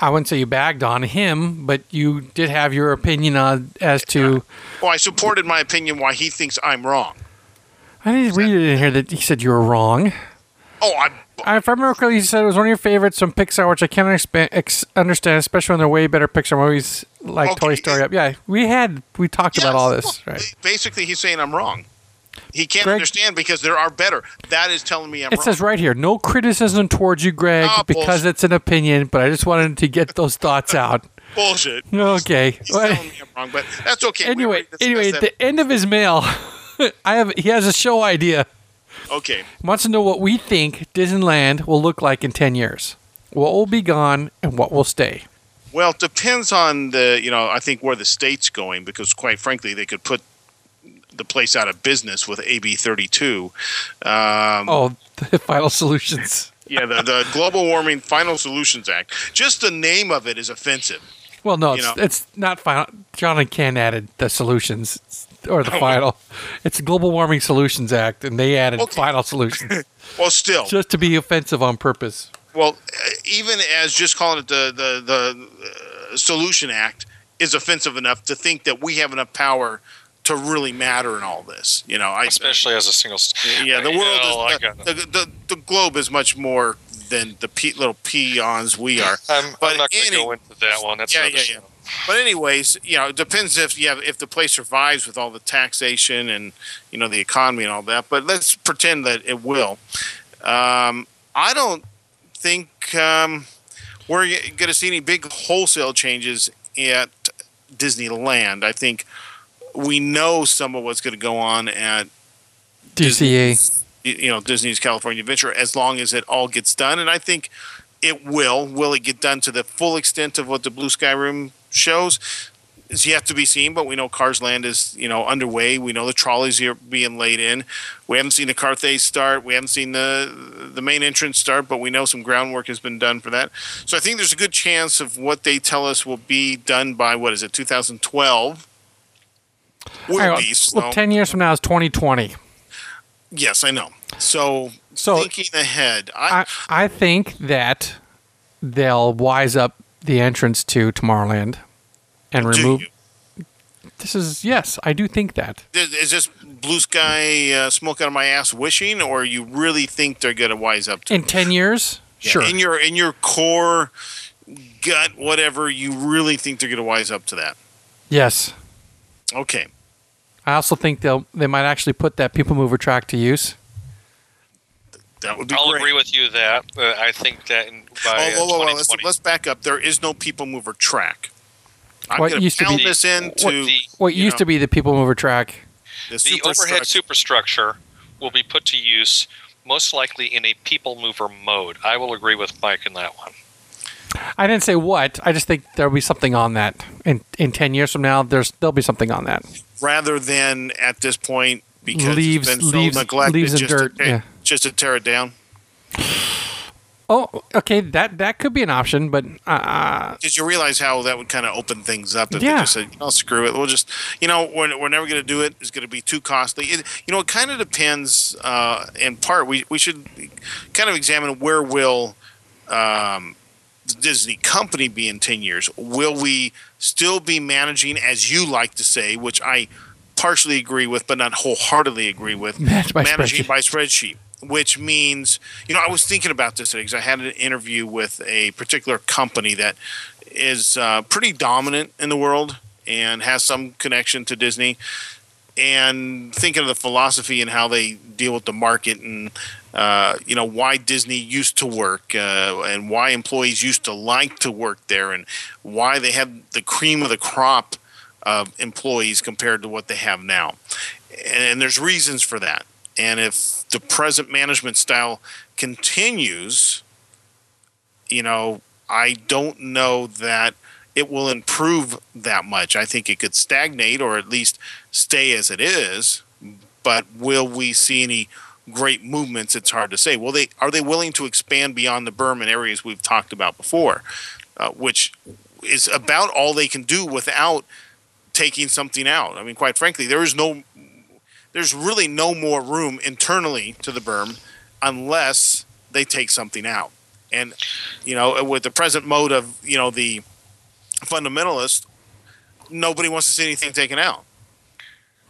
I wouldn't say you bagged on him, but you did have your opinion as to... Well, I supported my opinion why he thinks I'm wrong. I didn't read it in here that he said you were wrong. Oh, if I remember correctly, you said it was one of your favorites from Pixar, which I can't understand, especially when they're way better Pixar movies like Toy Story. Yeah, we talked about all this, right? Basically, he's saying I'm wrong. He can't understand because there are better. That is telling me I'm wrong. It says right here, no criticism towards you, Greg, because it's an opinion, but I just wanted to get those thoughts out. Bullshit. Okay. He's telling me I'm wrong, but that's okay. Anyway, at the end of his mail, he has a show idea. Okay. Wants to know what we think Disneyland will look like in 10 years. What will be gone and what will stay? Well, it depends on the, you know, I think where the state's going, because quite frankly, they could put the place out of business with AB 32. The Final Solutions. Yeah, the Global Warming Final Solutions Act. Just the name of it is offensive. Well, no, it's not final. John and Ken added the solutions or the final. It's the Global Warming Solutions Act, and they added final solutions. Well, still. Just to be offensive on purpose. Well, even as just calling it the Solution Act is offensive enough to think that we have enough power to really matter in all this. You know, especially as a single state. Yeah, the world is the globe is much more than the little peons we are. I'm not going to go into that one. That's another show. But anyways, you know, it depends if the place survives with all the taxation and, you know, the economy and all that. But let's pretend that it will. I don't think we're going to see any big wholesale changes at Disneyland. I think we know some of what's going to go on at DCA. You know, Disney's California Adventure, as long as it all gets done. And I think it will. Will it get done to the full extent of what the Blue Sky Room shows? It's yet to be seen, but we know Cars Land is, you know, underway. We know the trolleys are being laid in. We haven't seen the Carthay start. We haven't seen the main entrance start, but we know some groundwork has been done for that. So I think there's a good chance of what they tell us will be done by, 2012? Well, 10 years from now is 2020. Yes, I know. So thinking ahead. I think that they'll wise up the entrance to Tomorrowland and remove. Yes, I do think that. Is this blue sky smoke out of my ass wishing, or you really think they're going to wise up to in 10 years? Yeah, sure. In your core gut, whatever, you really think they're going to wise up to that? Yes. Okay. I also think they might actually put that people mover track to use. That would be I'll agree with you that. I think that by 2020. Let's back up. There is no people mover track. I'm going to count this into... What used to be the people mover track. The overhead superstructure will be put to use most likely in a people mover mode. I will agree with Mike in that one. I didn't say what. I just think there'll be something on that. In 10 years from now, there'll be something on that. Rather than at this point, because it's been so neglected, just to tear it down. Oh, okay. That could be an option, but did you realize how that would kind of open things up? If they just said, "Oh, screw it. We'll just, we're never going to do it. It's going to be too costly." It kind of depends. In part, we should kind of examine where will. The Disney company be in 10 years? Will we still be managing, as you like to say, which I partially agree with, but not wholeheartedly agree with, managing by spreadsheet? Which means, I was thinking about this today because I had an interview with a particular company that is pretty dominant in the world and has some connection to Disney, and thinking of the philosophy and how they deal with the market and why Disney used to work and why employees used to like to work there and why they had the cream of the crop of employees compared to what they have now. And there's reasons for that. And if the present management style continues, I don't know that it will improve that much. I think it could stagnate or at least stay as it is, but will we see any great movements? It's hard to say. Are they willing to expand beyond the berm in areas we've talked about before, which is about all they can do without taking something out? I mean, quite frankly, there's really no more room internally to the berm unless they take something out. And, with the present mode of, the fundamentalist, nobody wants to see anything taken out.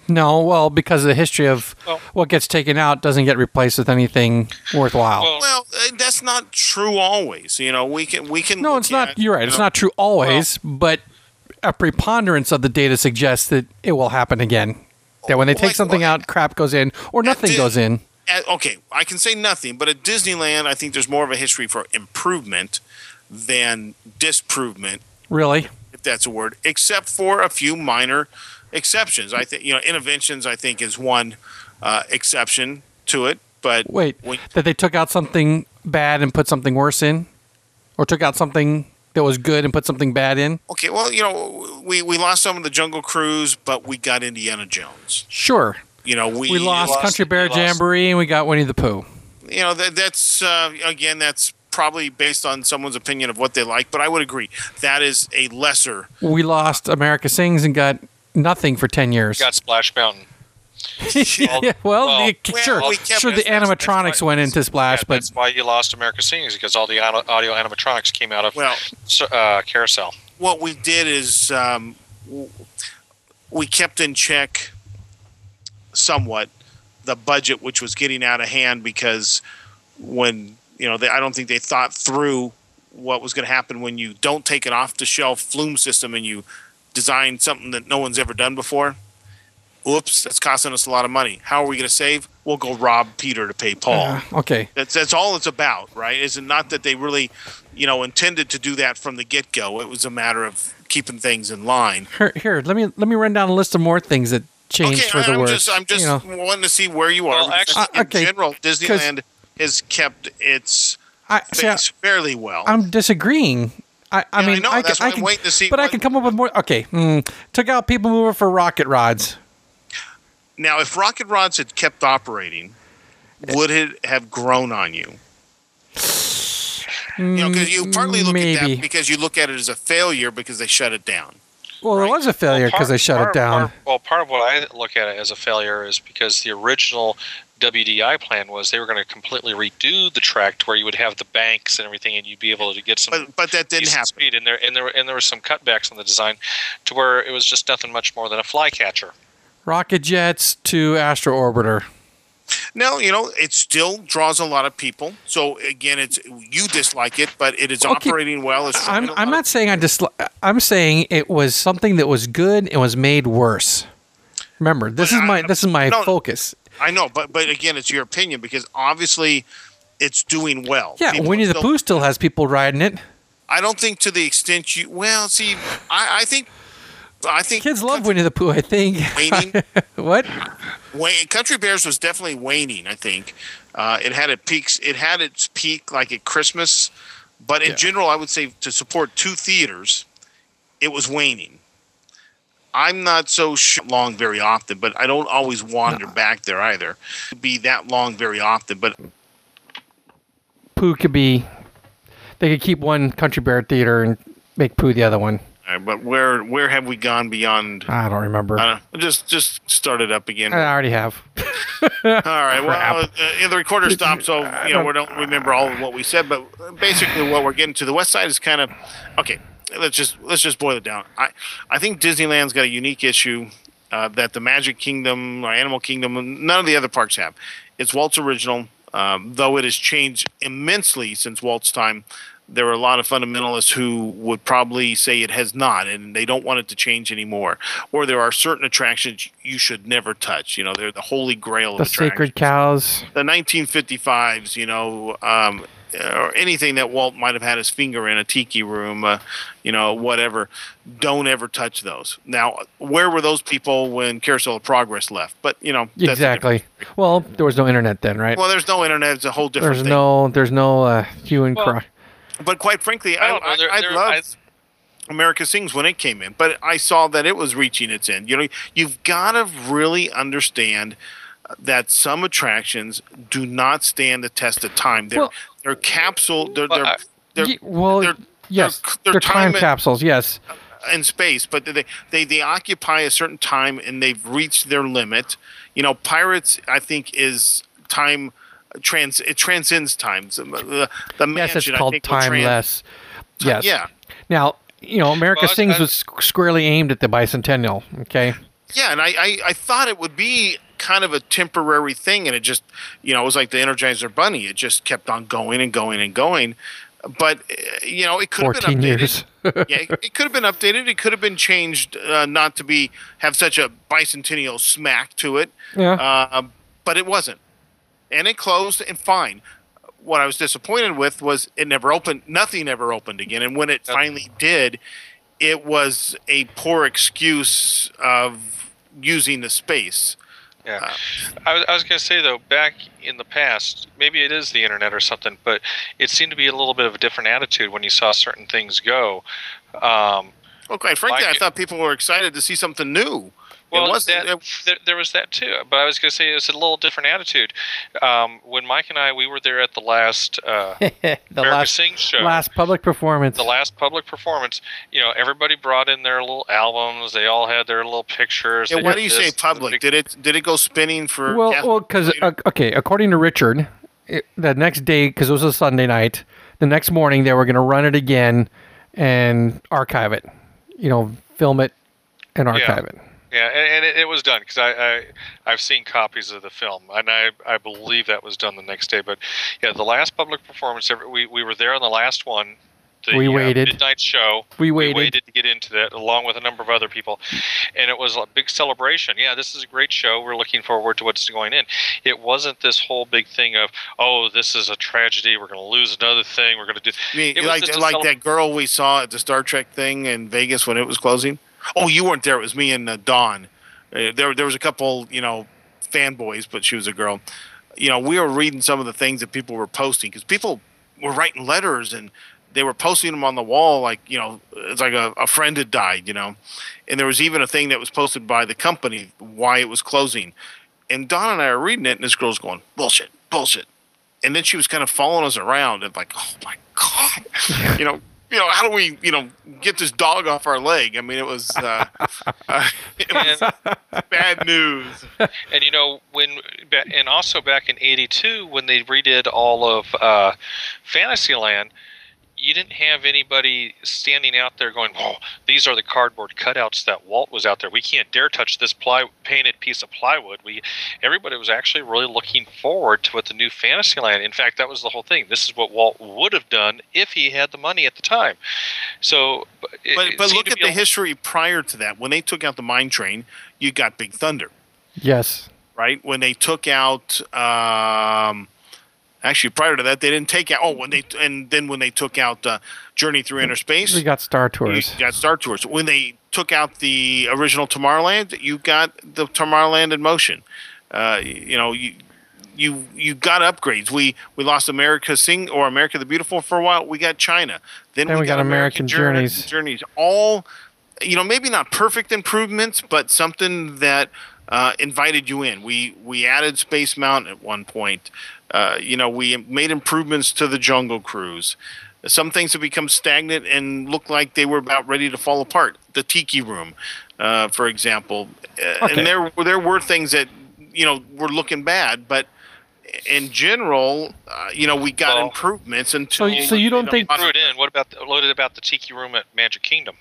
No, because of the history of what gets taken out doesn't get replaced with anything worthwhile. Well, that's not true always. We can. No, it's not. You're right. It's not true always, but a preponderance of the data suggests that it will happen again. That when they take something out, crap goes in, or nothing goes in. I can say nothing, but at Disneyland, I think there's more of a history for improvement than disprovement. Really? If that's a word, except for a few minor exceptions. I think Interventions, I think, is one exception to it, But wait, that they took out something bad and put something worse in, or took out something that was good and put something bad in? Okay, well, you know, we lost some of the Jungle Cruise, but we got Indiana Jones. Sure. You know, we lost Country Bear Jamboree, and we got Winnie the Pooh. You know, that's probably based on someone's opinion of what they like, but I would agree that is a lesser. We lost America Sings and got nothing for 10 years. Got Splash Mountain. Yeah, sure, the animatronics went into Splash, but that's why you lost America Sings, because all the audio animatronics came out of Carousel. What we did is we kept in check somewhat the budget, which was getting out of hand, because when I don't think they thought through what was going to happen when you don't take an off-the-shelf Flume system and you design something that no one's ever done before. Oops, that's costing us a lot of money. How are we going to save? We'll go rob Peter to pay Paul. Okay. That's all it's about, right? Is it not that they really, intended to do that from the get-go? It was a matter of keeping things in line. Here, let me run down a list of more things that changed for the worst. I'm just wanting to see where you are. Well, actually, in general, Disneyland has kept its face fairly well. I'm disagreeing. I mean, I know, that's why I'm waiting to see. But I can come up with more. Okay. Took out People Mover for Rocket Rods. Now, if Rocket Rods had kept operating, would it have grown on you? Because you partly look at that because you look at it as a failure because they shut it down. Well, right? It was a failure because they shut it down. Part of what I look at it as a failure is because the original WDI plan was they were going to completely redo the track to where you would have the banks and everything, and you'd be able to get some. But that didn't happen. Speed. And there were some cutbacks on the design to where it was just nothing much more than a flycatcher. Rocket jets to Astro Orbiter. No, it still draws a lot of people. So again, you dislike it, but it is operating well. I'm not saying I dislike. I'm saying it was something that was good and was made worse. Remember, this is my focus. I know, but again, it's your opinion because obviously it's doing well. Yeah, people Winnie the Pooh still has people riding it. I don't think to the extent I think kids love Winnie the Pooh. I think waning. What? Country Bears was definitely waning. I think it had its peak like at Christmas, but in general, I would say to support two theaters, it was waning. I'm not so long very often, but I don't always wander back there either. Be that long very often, but Pooh could be. They could keep one Country Bear theater and make Pooh the other one. All right, but where have we gone beyond? I don't remember. Just start it up again. I already have. All right. Well, the recorder stopped, so we don't remember all of what we said. But basically, what we're getting to the west side is kind of okay. Let's just boil it down. I think Disneyland's got a unique issue that the Magic Kingdom or Animal Kingdom, none of the other parks have. It's Walt's original, though it has changed immensely since Walt's time. There are a lot of fundamentalists who would probably say it has not, and they don't want it to change anymore. Or there are certain attractions you should never touch. They're the holy grail of attractions. The sacred cows. The 1955s, or anything that Walt might have had his finger in, a Tiki Room, whatever. Don't ever touch those. Now, where were those people when Carousel of Progress left? But that's exactly. Well, there was no internet then, right? Well, there's no internet. It's a whole different thing. There's no hue and cry. But quite frankly, I loved America Sings when it came in, but I saw that it was reaching its end. You've got to really understand that some attractions do not stand the test of time. They're time capsules, yes, in space, but they occupy a certain time and they've reached their limit. Pirates, I think, is time. It transcends time. The mansion, it's called Timeless. Yes. Yeah. Now, America Sings was squarely aimed at the bicentennial. Okay. Yeah, and I thought it would be kind of a temporary thing, and it just, it was like the Energizer Bunny. It just kept on going and going and going. But, it could have been updated. 14 years. Yeah, it could have been updated. It could have been changed not to have such a bicentennial smack to it. Yeah. But it wasn't. And it closed, and fine. What I was disappointed with was it never opened. Nothing ever opened again. And when it finally did, it was a poor excuse of using the space. Yeah. I was going to say, though, back in the past, maybe it is the internet or something, but it seemed to be a little bit of a different attitude when you saw certain things go. Well, quite frankly, I thought people were excited to see something new. Well, there was that too, but I was going to say it was a little different attitude. When Mike and I, we were there at the last America Sings show, the last public performance. You know, everybody brought in their little albums. They all had their little pictures. Yeah, why do you say public? Did it go spinning for? Well, because okay, according to Richard, the next day, because it was a Sunday night, the next morning they were going to run it again and archive it. You know, film it and archive it. Yeah, and it was done because I've seen copies of the film, and I believe that was done the next day. But yeah, the last public performance, we were there on the last one. We waited. Midnight show. We waited to get into that, along with a number of other people, and it was a big celebration. Yeah, this is a great show. We're looking forward to what's going in. It wasn't this whole big thing of, oh, this is a tragedy. We're going to lose another thing. We're going to do. I mean, like that girl we saw at the Star Trek thing in Vegas when it was closing. Oh, you weren't there. It was me and Dawn. There was a couple, fanboys, but she was a girl. You know, we were reading some of the things that people were posting because people were writing letters and they were posting them on the wall like, it's like a friend had died, And there was even a thing that was posted by the company why it was closing. And Dawn and I are reading it, and this girl's going, bullshit, bullshit. And then she was kind of following us around and like, oh, my God, how do we, get this dog off our leg? I mean, it was bad news. And, also back in 1982, when they redid all of Fantasyland, you didn't have anybody standing out there going, oh, these are the cardboard cutouts that Walt was out there. We can't dare touch this painted piece of plywood. Everybody was actually really looking forward to what the new Fantasyland. In fact, that was the whole thing. This is what Walt would have done if he had the money at the time. So, but look at the history prior to that. When they took out the mine train, you got Big Thunder. Yes. Right? When they took out actually, prior to that, they didn't take out. When they took out Journey Through Inner Space, we got Star Tours. When they took out the original Tomorrowland, you got the Tomorrowland in motion. You got upgrades. We lost America Sing or America the Beautiful for a while. We got China. Then we got American Journeys. All, maybe not perfect improvements, but something that invited you in. We added Space Mountain at one point. We made improvements to the Jungle Cruise. Some things have become stagnant and look like they were about ready to fall apart. The Tiki Room, for example. Okay. And there were things that, were looking bad. But in general, we got improvements. Until so you don't think... Threw it in. What about the Tiki Room at Magic Kingdom?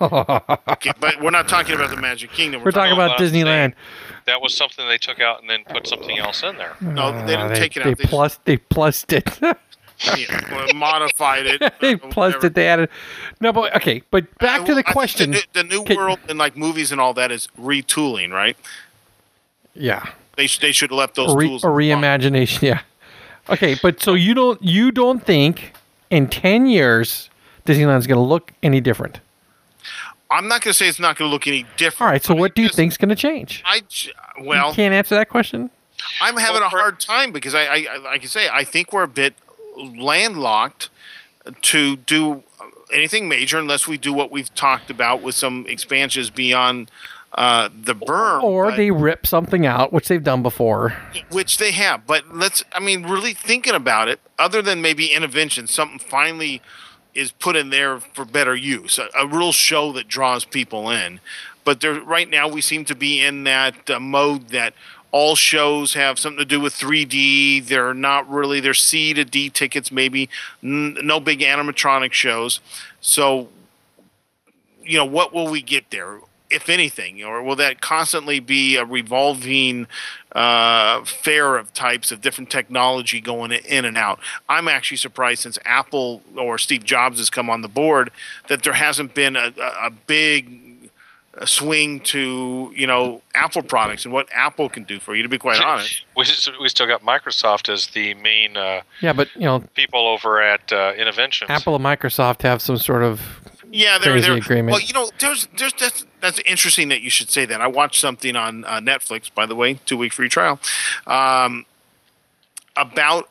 Okay, but we're not talking about the Magic Kingdom. We're talking about Disneyland. That was something they took out and then put something else in there. No, they didn't take it out. They plussed it. Modified it. They plussed it. They added. No, but okay. But back to the question: the new world and like movies and all that is retooling, right? Yeah. They should have left those tools. A reimagination. Yeah. Okay, but so you don't think in 10 years Disneyland's going to look any different? I'm not going to say it's not going to look any different. All right, so what do you think's going to change? You can't answer that question? I'm having a hard time because I think we're a bit landlocked to do anything major unless we do what we've talked about with some expansions beyond the berm. Or they rip something out, which they've done before. Which they have. But really thinking about it, other than maybe intervention, something finally – is put in there for better use, a real show that draws people in. But right now we seem to be in that mode that all shows have something to do with 3D. They're not really – they're C to D tickets maybe, no big animatronic shows. So, what will we get there, if anything? Or will that constantly be a revolving fair of types of different technology going in and out? I'm actually surprised since Apple or Steve Jobs has come on the board that there hasn't been a big swing to, Apple products and what Apple can do for you, to be quite honest. We still got Microsoft as the main people over at Interventions. Apple and Microsoft have some sort of crazy agreement. Well, there's That's interesting that you should say that. I watched something on Netflix, by the way, 2-week free trial, about Apple.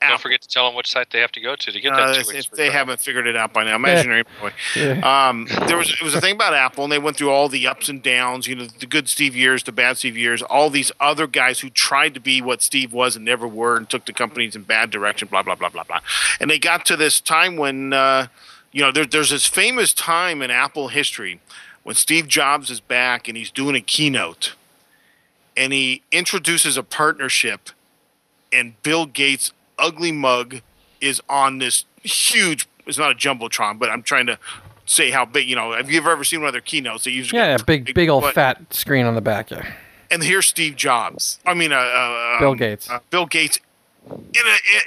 Don't forget to tell them which site they have to get that 2 weeks. If they haven't figured it out by now, imaginary boy. Yeah. It was a thing about Apple, and they went through all the ups and downs. You know, the good Steve Years, the bad Steve Years, all these other guys who tried to be what Steve was and never were, and took the companies in bad direction. Blah blah blah blah blah. And they got to this time when there's this famous time in Apple history when Steve Jobs is back and he's doing a keynote, and he introduces a partnership, and Bill Gates. Ugly mug is on this huge. It's not a jumbotron, but I'm trying to say how big. You know, have you ever seen one of their keynotes? They usually big old fat screen on the back. Yeah. And here's Steve Jobs. I mean, Bill Gates. Bill Gates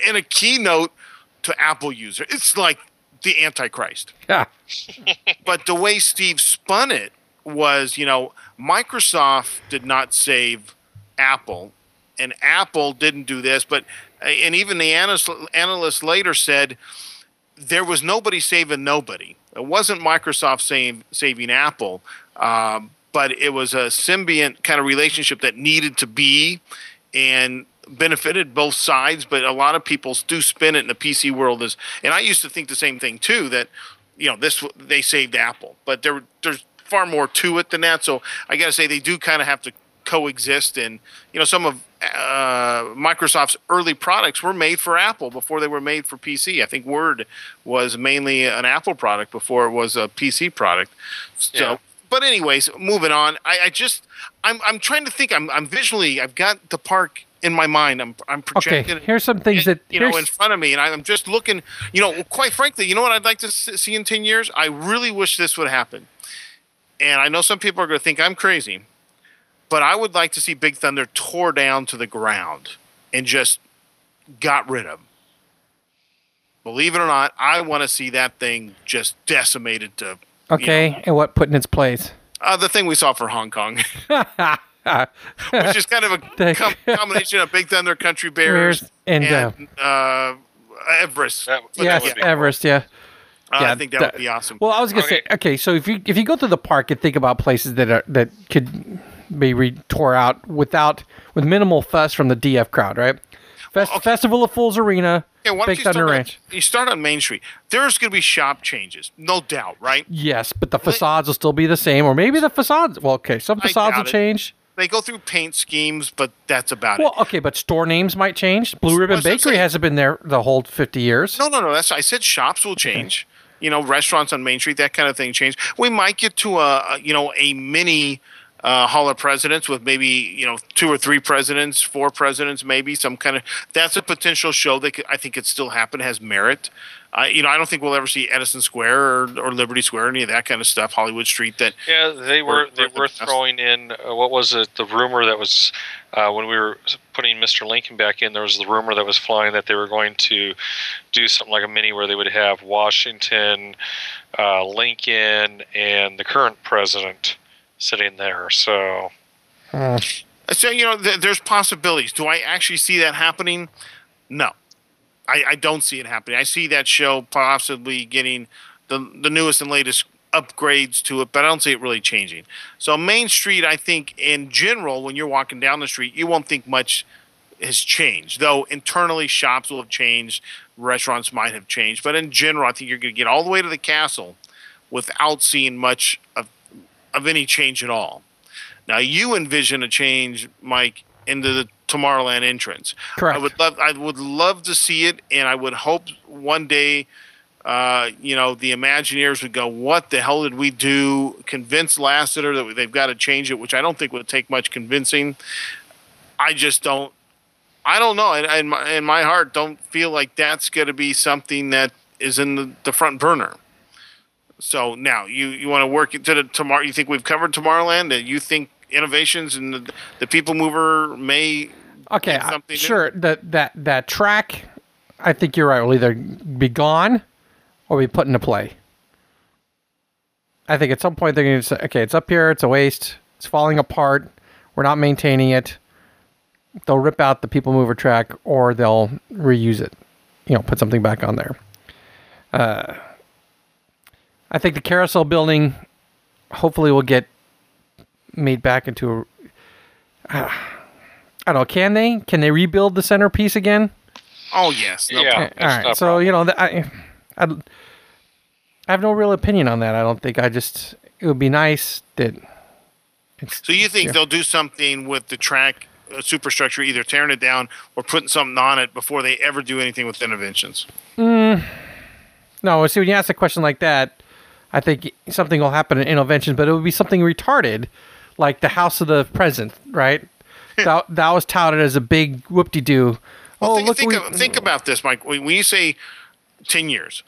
in a keynote to Apple user. It's like the Antichrist. Yeah. But the way Steve spun it was, you know, Microsoft did not save Apple, and Apple didn't do this, but. And even the analyst later said there was nobody saving nobody. It wasn't Microsoft saving Apple, but it was a symbiont kind of relationship that needed to be and benefited both sides. But a lot of people do spin it in the PC world as, and I used to think the same thing too, that you know this they saved Apple, but there's far more to it than that. So I got to say they do kind of have to coexist, and you know some of. Microsoft's early products were made for Apple before they were made for PC. I think Word was mainly an Apple product before it was a PC product. So, yeah. But anyways, moving on. I'm trying to think. I'm visually. I've got the park in my mind. I'm projecting. Okay. Here's some things that you know in front of me, and I'm just looking. You know, quite frankly, you know what I'd like to see in 10 years. I really wish this would happen, and I know some people are going to think I'm crazy. But I would like to see Big Thunder tore down to the ground and just got rid of them. Believe it or not, I want to see that thing just decimated to... Okay, and what put in its place? The thing we saw for Hong Kong. Which is kind of a combination of Big Thunder, Country Bears, and Everest. Everest, cool. Yeah. I think that would be awesome. Well, I was going to say, okay, so if you go through the park and think about places that could... be tore out with minimal fuss from the DF crowd, right? Festival of Fools Arena, Big Thunder Ranch. You start on Main Street. There's going to be shop changes, no doubt, right? Yes, but the facades will still be the same, or maybe the facades. Well, okay, some facades will change. They go through paint schemes, but that's about it. Well, okay, but store names might change. Blue Ribbon Bakery hasn't been there the whole 50 years. No. I said shops will change. You know, restaurants on Main Street, that kind of thing change. We might get to a mini. Hall of Presidents with maybe 2 or 3 presidents, 4 presidents, maybe some kind of. That's a potential show that I think could still happen. Has merit. I don't think we'll ever see Edison Square or Liberty Square, any of that kind of stuff. Hollywood Street. That they were throwing in what was it? The rumor that was when we were putting Mr. Lincoln back in. There was the rumor that was flying that they were going to do something like a mini where they would have Washington, Lincoln, and the current president. Sitting there, so. So, there's possibilities. Do I actually see that happening? No. I don't see it happening. I see that show possibly getting the newest and latest upgrades to it, but I don't see it really changing. So Main Street, I think, in general, when you're walking down the street, you won't think much has changed, though internally shops will have changed, restaurants might have changed. But in general, I think you're going to get all the way to the castle without seeing much of any change at all. Now you envision a change, Mike, into the Tomorrowland entrance. Correct. I would love to see it, and I would hope one day, the Imagineers would go, "What the hell did we do?" Convince Lasseter that they've got to change it, which I don't think would take much convincing. I just don't. I don't know, and in my heart, don't feel like that's going to be something that is in the front burner. So now you want to work into tomorrow. You think we've covered Tomorrowland, and you think Innovations and the People Mover may okay something sure new? That track. I think you're right. Will either be gone or be put into play. I think at some point they're going to say, "Okay, it's up here. It's a waste. It's falling apart. We're not maintaining it." They'll rip out the People Mover track, or they'll reuse it. Put something back on there. I think the carousel building hopefully will get made back into a... I don't know. Can they rebuild the centerpiece again? Oh, yes. No yeah. All right. So, you know, I have no real opinion on that. I don't think. I just... It would be nice that... So you think they'll do something with the track superstructure, either tearing it down or putting something on it before they ever do anything with Interventions? No. See, when you ask a question like that, I think something will happen in Interventions, but it would be something retarded, like the House of the Present, right? That was touted as a big whoop-de-doo. Well, think about this, Mike. When you say 10 years,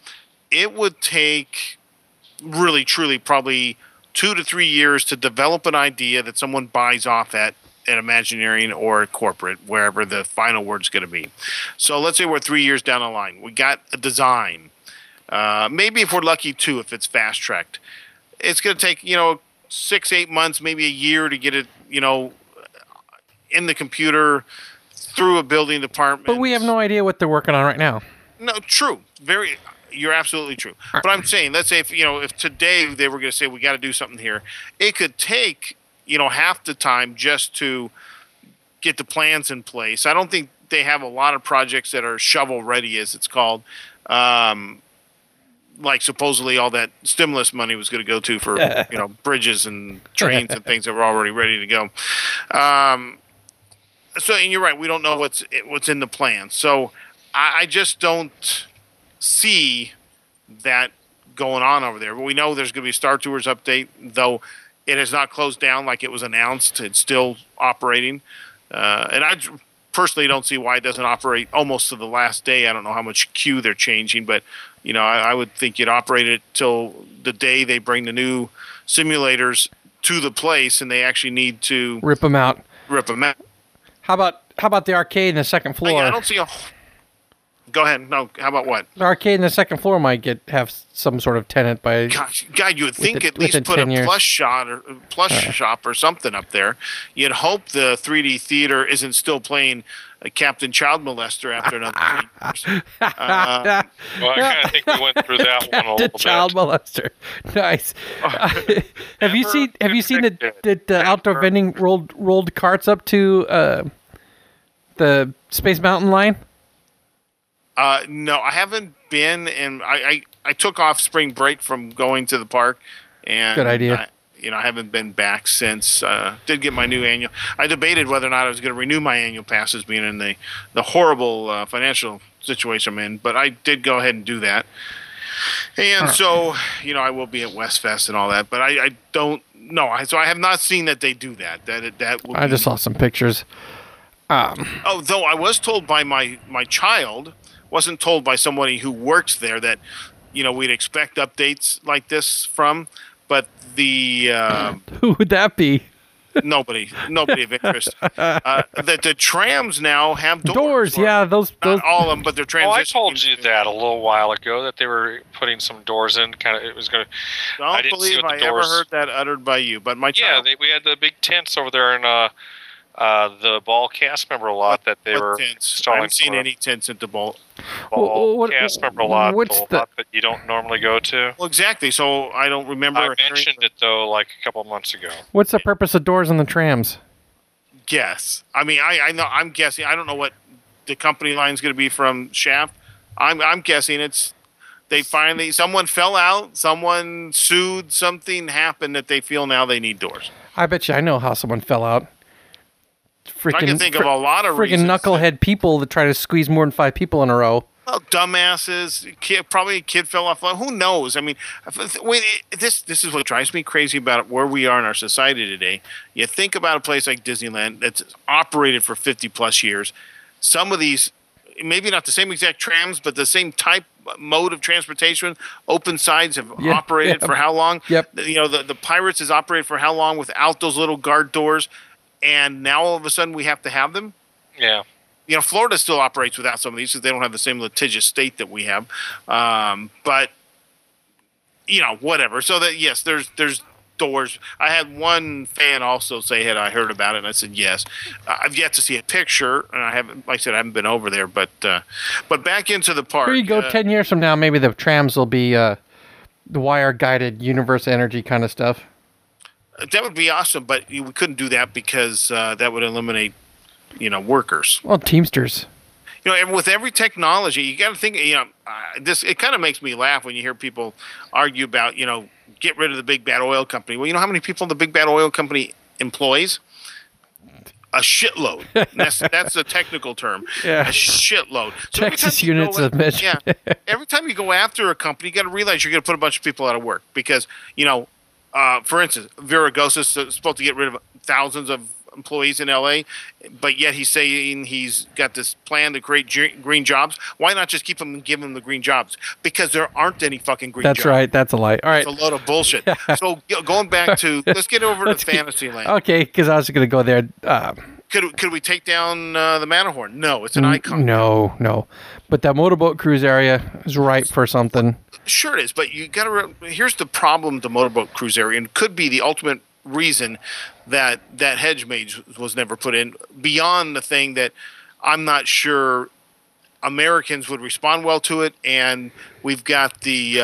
it would take really, truly, probably 2 to 3 years to develop an idea that someone buys off at Imagineering or corporate, wherever the final word's going to be. So let's say we're 3 years down the line. We got a design. Maybe if we're lucky, 2, if it's fast-tracked. It's going to take, 6, 8 months, maybe a year to get it, in the computer, through a building department. But we have no idea what they're working on right now. No, true. Very... You're absolutely true. But I'm saying, let's say if today they were going to say we got to do something here, it could take half the time just to get the plans in place. I don't think they have a lot of projects that are shovel ready, as it's called. Like supposedly all that stimulus money was going to go to for bridges and trains and things that were already ready to go. So and you're right, we don't know what's in the plan. So I just don't see that going on over there. But we know there's going to be a Star Tours update, though it has not closed down like it was announced. It's still operating. And I personally don't see why it doesn't operate almost to the last day. I don't know how much queue they're changing, but I would think you'd operate it till the day they bring the new simulators to the place and they actually need to... Rip them out. How about the arcade in the second floor? I don't see a... Go ahead. No, how about what? The arcade in the second floor might have some sort of tenant by... Gosh, God, you would think at least put a plush shop or something up there. You'd hope the 3D theater isn't still playing Captain Child Molester after another 3 years. Well, I kind of think we went through that one a little bit. Child Molester. Nice. Have you seen the outdoor vending rolled carts up to the Space Mountain line? No, I haven't been, and I took off spring break from going to the park, and good idea. I haven't been back since. Did get my new annual. I debated whether or not I was going to renew my annual passes, being in the horrible financial situation I'm in, but I did go ahead and do that. And so, I will be at West Fest and all that, but I don't know. So I have not seen that they do that. I just saw some pictures. Though I was told by my child. Wasn't told by somebody who works there that, we'd expect updates like this from, but the... who would that be? Nobody of interest. That the trams now have doors. Doors, yeah. Not all of them, but they're transitioning. Oh, I told you that a little while ago, that they were putting some doors in. I don't believe I ever heard that uttered by you, but my child... Yeah, we had the big tents over there in... the ball cast member lot that they were installing. I haven't seen any tents at the ball cast member lot, lot that you don't normally go to. Well, exactly. So I don't remember. I mentioned it though, like a couple of months ago. What's the purpose of doors on the trams? Guess. I mean, I know. I'm guessing. I don't know what the company line is going to be from Shaft. I'm guessing it's they finally someone fell out, someone sued, something happened that they feel now they need doors. I bet you I know how someone fell out. I can think of a lot of reasons. Knucklehead people that try to squeeze more than 5 people in a row. Well, dumbasses. Probably a kid fell off. Who knows? I mean, this is what drives me crazy about where we are in our society today. You think about a place like Disneyland that's operated for 50-plus years. Some of these, maybe not the same exact trams, but the same type mode of transportation. Open sides have operated for how long? Yep. The Pirates has operated for how long without those little guard doors? And now all of a sudden we have to have them? Yeah. Florida still operates without some of these because they don't have the same litigious state that we have. But, whatever. So, that yes, there's doors. I had one fan also say, had I heard about it? And I said, yes. I've yet to see a picture. And I haven't, like I said, I haven't been over there. But back into the park. Here you go 10 years from now, maybe the trams will be the wire-guided universe energy kind of stuff. That would be awesome, but we couldn't do that because that would eliminate, workers. Well, Teamsters. And with every technology, you got to think. This it kind of makes me laugh when you hear people argue about, get rid of the big bad oil company. Well, you know how many people the big bad oil company employs? A shitload. That's a technical term. Yeah. A shitload. So Texas units of measure. Yeah. Every time you go after a company, you got to realize you're going to put a bunch of people out of work because for instance, Viragosis is supposed to get rid of thousands of employees in LA, but yet he's saying he's got this plan to create green jobs. Why not just keep them and give them the green jobs? Because there aren't any fucking green jobs. That's right. That's a lie. All right. It's a load of bullshit. Yeah. So going back to, let's get over to Fantasyland. Okay, because I was going to go there. Could we take down the Matterhorn? No, it's an icon. No. But that motorboat cruise area is ripe for something. Sure it is, but you got to. Here's the problem: the motorboat cruise area, and could be the ultimate reason that hedge maze was never put in. Beyond the thing that I'm not sure Americans would respond well to it, and we've got the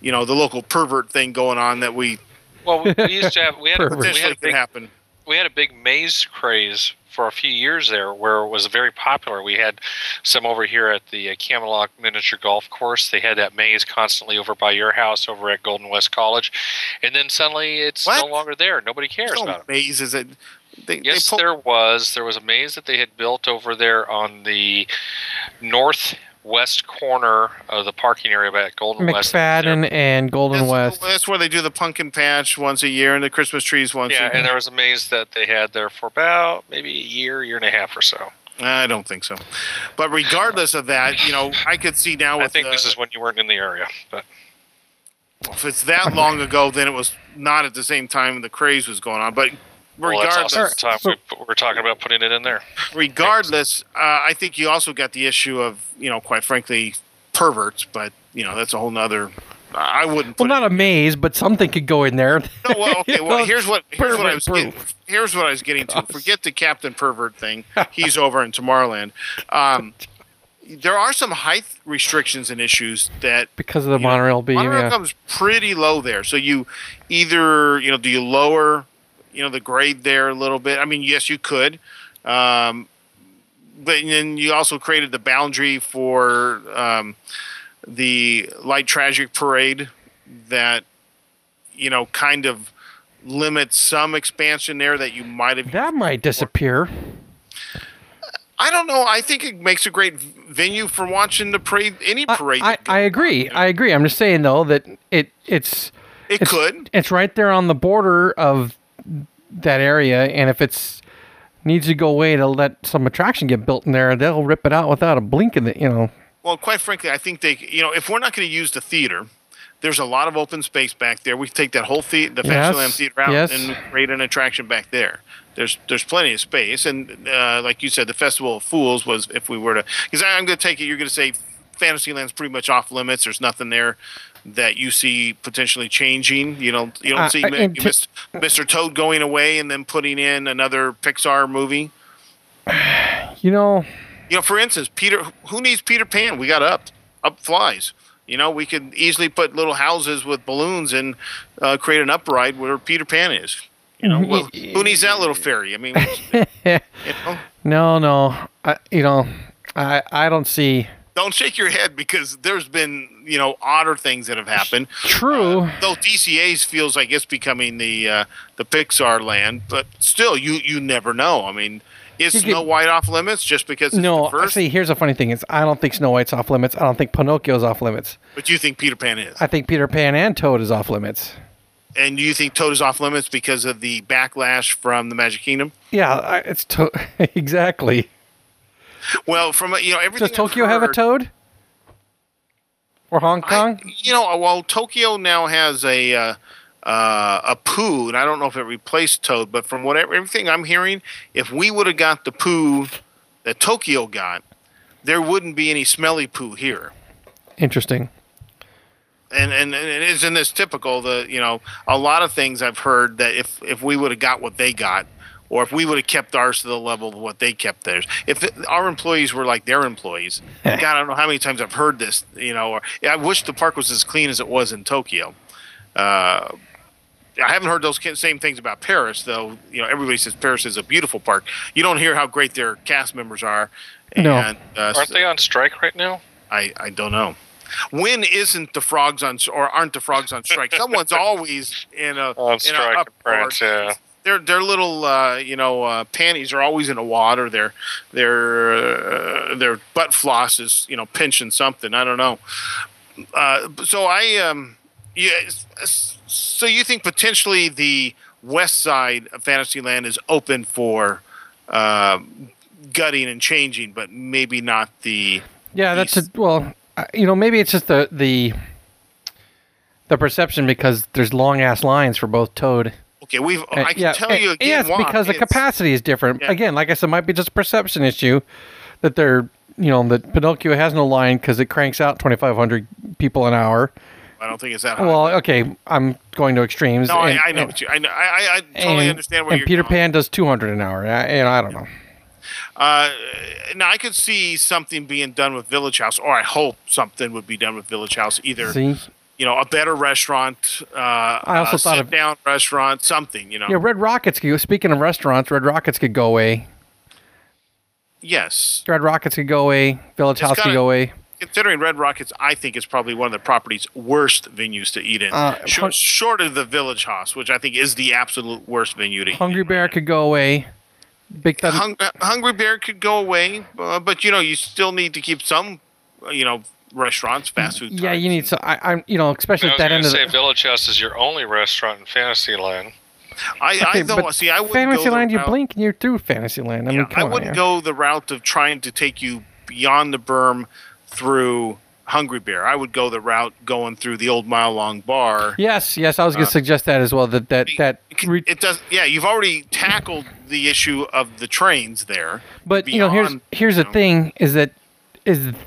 the local pervert thing going on that we. Well, we used to have. We had potentially could happen. We had a big maze craze for a few years there where it was very popular. We had some over here at the Camelot Miniature Golf Course. They had that maze constantly over by your house over at Golden West College. And then suddenly it's no longer there. Nobody cares about it. Maze is it? Yes, there was. There was a maze that they had built over there on the northwest corner of the parking area at Golden West. McFadden and Golden West. That's where they do the pumpkin patch once a year and the Christmas trees once a year. Yeah, and there was a maze that they had there for about maybe a year and a half or so. I don't think so. But regardless of that, I could see now with I think this is when you weren't in the area. But if it's that long ago, then it was not at the same time the craze was going on. But regardless, that's also the time we're talking about putting it in there. Regardless, I think you also got the issue of, quite frankly, perverts. But that's a whole nother. I wouldn't. Well, not a maze, but something could go in there. No, well, okay. Well, here's what I was getting to. Forget the Captain Pervert thing. He's over in Tomorrowland. There are some height restrictions and issues that because of the monorail beam. Monorail comes pretty low there, so you either do you lower. The grade there a little bit. I mean, yes, you could. But then you also created the boundary for the light tragic parade that, kind of limits some expansion there that you might have. That might disappear. I don't know. I think it makes a great venue for watching the parade, any parade. I agree. I'm just saying, though, that it could. It's right there on the border of that area, and if it needs to go away to let some attraction get built in there, they'll rip it out without a blink of it, Well, quite frankly, I think they, if we're not going to use the theater, there's a lot of open space back there. We take that whole Fantasyland theater out and create an attraction back there. There's plenty of space, and like you said, the Festival of Fools was if we were to, because I'm going to take it, you're going to say Fantasyland's pretty much off limits. There's nothing there that you see potentially changing. You don't see Mr. Toad going away and then putting in another Pixar movie. For instance, Peter. Who needs Peter Pan? We got up flies. We could easily put little houses with balloons and create an upride where Peter Pan is. Well, who needs that little fairy? I mean, no. I don't see. Don't shake your head because there's been, odder things that have happened. True. Though DCA's feels like it's becoming the Pixar land, but still, you never know. I mean, is Snow White off limits just because it's the first? No, see, here's a funny thing. I don't think Snow White's off limits. I don't think Pinocchio's off limits. But you think Peter Pan is? I think Peter Pan and Toad is off limits. And you think Toad is off limits because of the backlash from the Magic Kingdom? Yeah, exactly. Well, from everything. Does Tokyo have a Toad? Or Hong Kong? Tokyo now has a Pooh, and I don't know if it replaced Toad, but from everything I'm hearing, if we would have got the Pooh that Tokyo got, there wouldn't be any smelly Pooh here. Interesting. And isn't this typical? A lot of things I've heard that if we would have got what they got. Or if we would have kept ours to the level of what they kept theirs. If our employees were like their employees, God, I don't know how many times I've heard this. Or I wish the park was as clean as it was in Tokyo. I haven't heard those same things about Paris, though. You know, everybody says Paris is a beautiful park. You don't hear how great their cast members are. And, no. Aren't they on strike right now? I don't know. When isn't the frogs on, or aren't the frogs on strike? Someone's always in a on strike. Up France, yeah. Their little panties are always in the water. Their butt floss is pinching something. I don't know. So you think potentially the west side of Fantasyland is open for gutting and changing, but maybe not the east. That's maybe it's just the perception because there's long ass lines for both Toad. Okay, I can tell you again why. Yes, because the capacity is different. Yeah. Again, like I said, it might be just a perception issue that they're that Pinocchio has no line because it cranks out 2,500 people an hour. I don't think it's that high. Well, okay, I'm going to extremes. No, and, I know what you. I totally understand where you're going. And Peter Pan does 200 an hour, and I don't know. Now, I could see something being done with Village House, or I hope something would be done with Village House. Either a better restaurant, I also thought of sit-down restaurant, something. Yeah, Red Rockets. Speaking of restaurants, Red Rockets could go away. Yes, Red Rockets could go away. Village House could go away. Considering Red Rockets, I think it's probably one of the property's worst venues to eat in, short of the Village House, which I think is the absolute worst venue to eat in. Hungry Bear could go away. Big Thunder. Hungry Bear could go away, but you still need to keep some, restaurants, fast food. Yeah, you need some. Especially at that end of the. I was going to say Village House is your only restaurant in Fantasyland. I wouldn't Fantasyland. You blink and you're through Fantasyland. I wouldn't go the route of trying to take you beyond the berm. Through Hungry Bear, I would go the route going through the old mile-long bar. Yes, I was going to suggest that as well. It does. Yeah, you've already tackled the issue of the trains there. But here's the thing: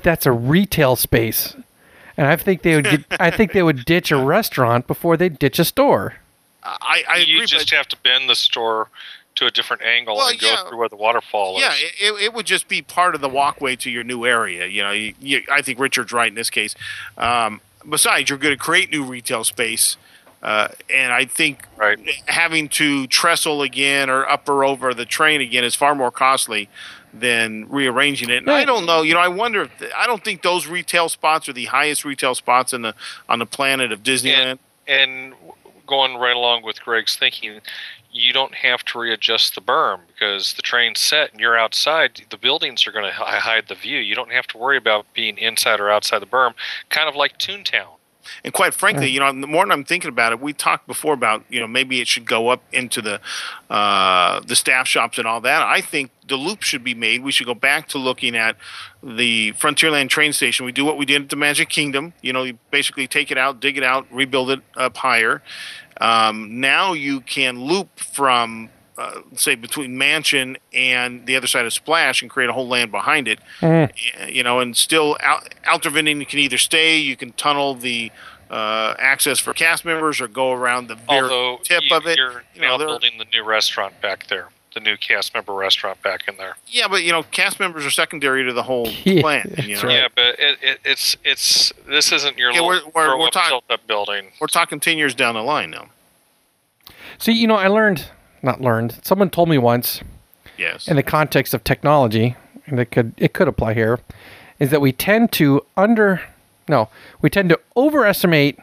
that's a retail space, and I think they would ditch a restaurant before they ditch a store. I agree, just have to bend the store to a different angle and go through where the waterfall is. Yeah, it would just be part of the walkway to your new area. I think Richard's right in this case. Besides, you're going to create new retail space, and I think having to trestle again or up or over the train again is far more costly than rearranging it. And I don't know. I wonder. I don't think those retail spots are the highest retail spots on the planet of Disneyland. And going right along with Greg's thinking, you don't have to readjust the berm because the train's set and you're outside. The buildings are going to hide the view. You don't have to worry about being inside or outside the berm, kind of like Toontown. And quite frankly, the more I'm thinking about it, we talked before about, maybe it should go up into the staff shops and all that. I think the loop should be made. We should go back to looking at the Frontierland train station. We do what we did at the Magic Kingdom. You basically take it out, dig it out, rebuild it up higher. Now you can loop from, say, between Mansion and the other side of Splash and create a whole land behind it, and still Outer Vending, you can either stay, you can tunnel the access for cast members or go around the very tip of it. You're now building the new restaurant back there, the new cast member restaurant back in there. Yeah, but, cast members are secondary to the whole plan. Right. Yeah, but it's this isn't your little built-up building. We're talking 10 years down the line now. See, I learned... Not learned. Someone told me once, in the context of technology, and it could apply here, is that we tend to overestimate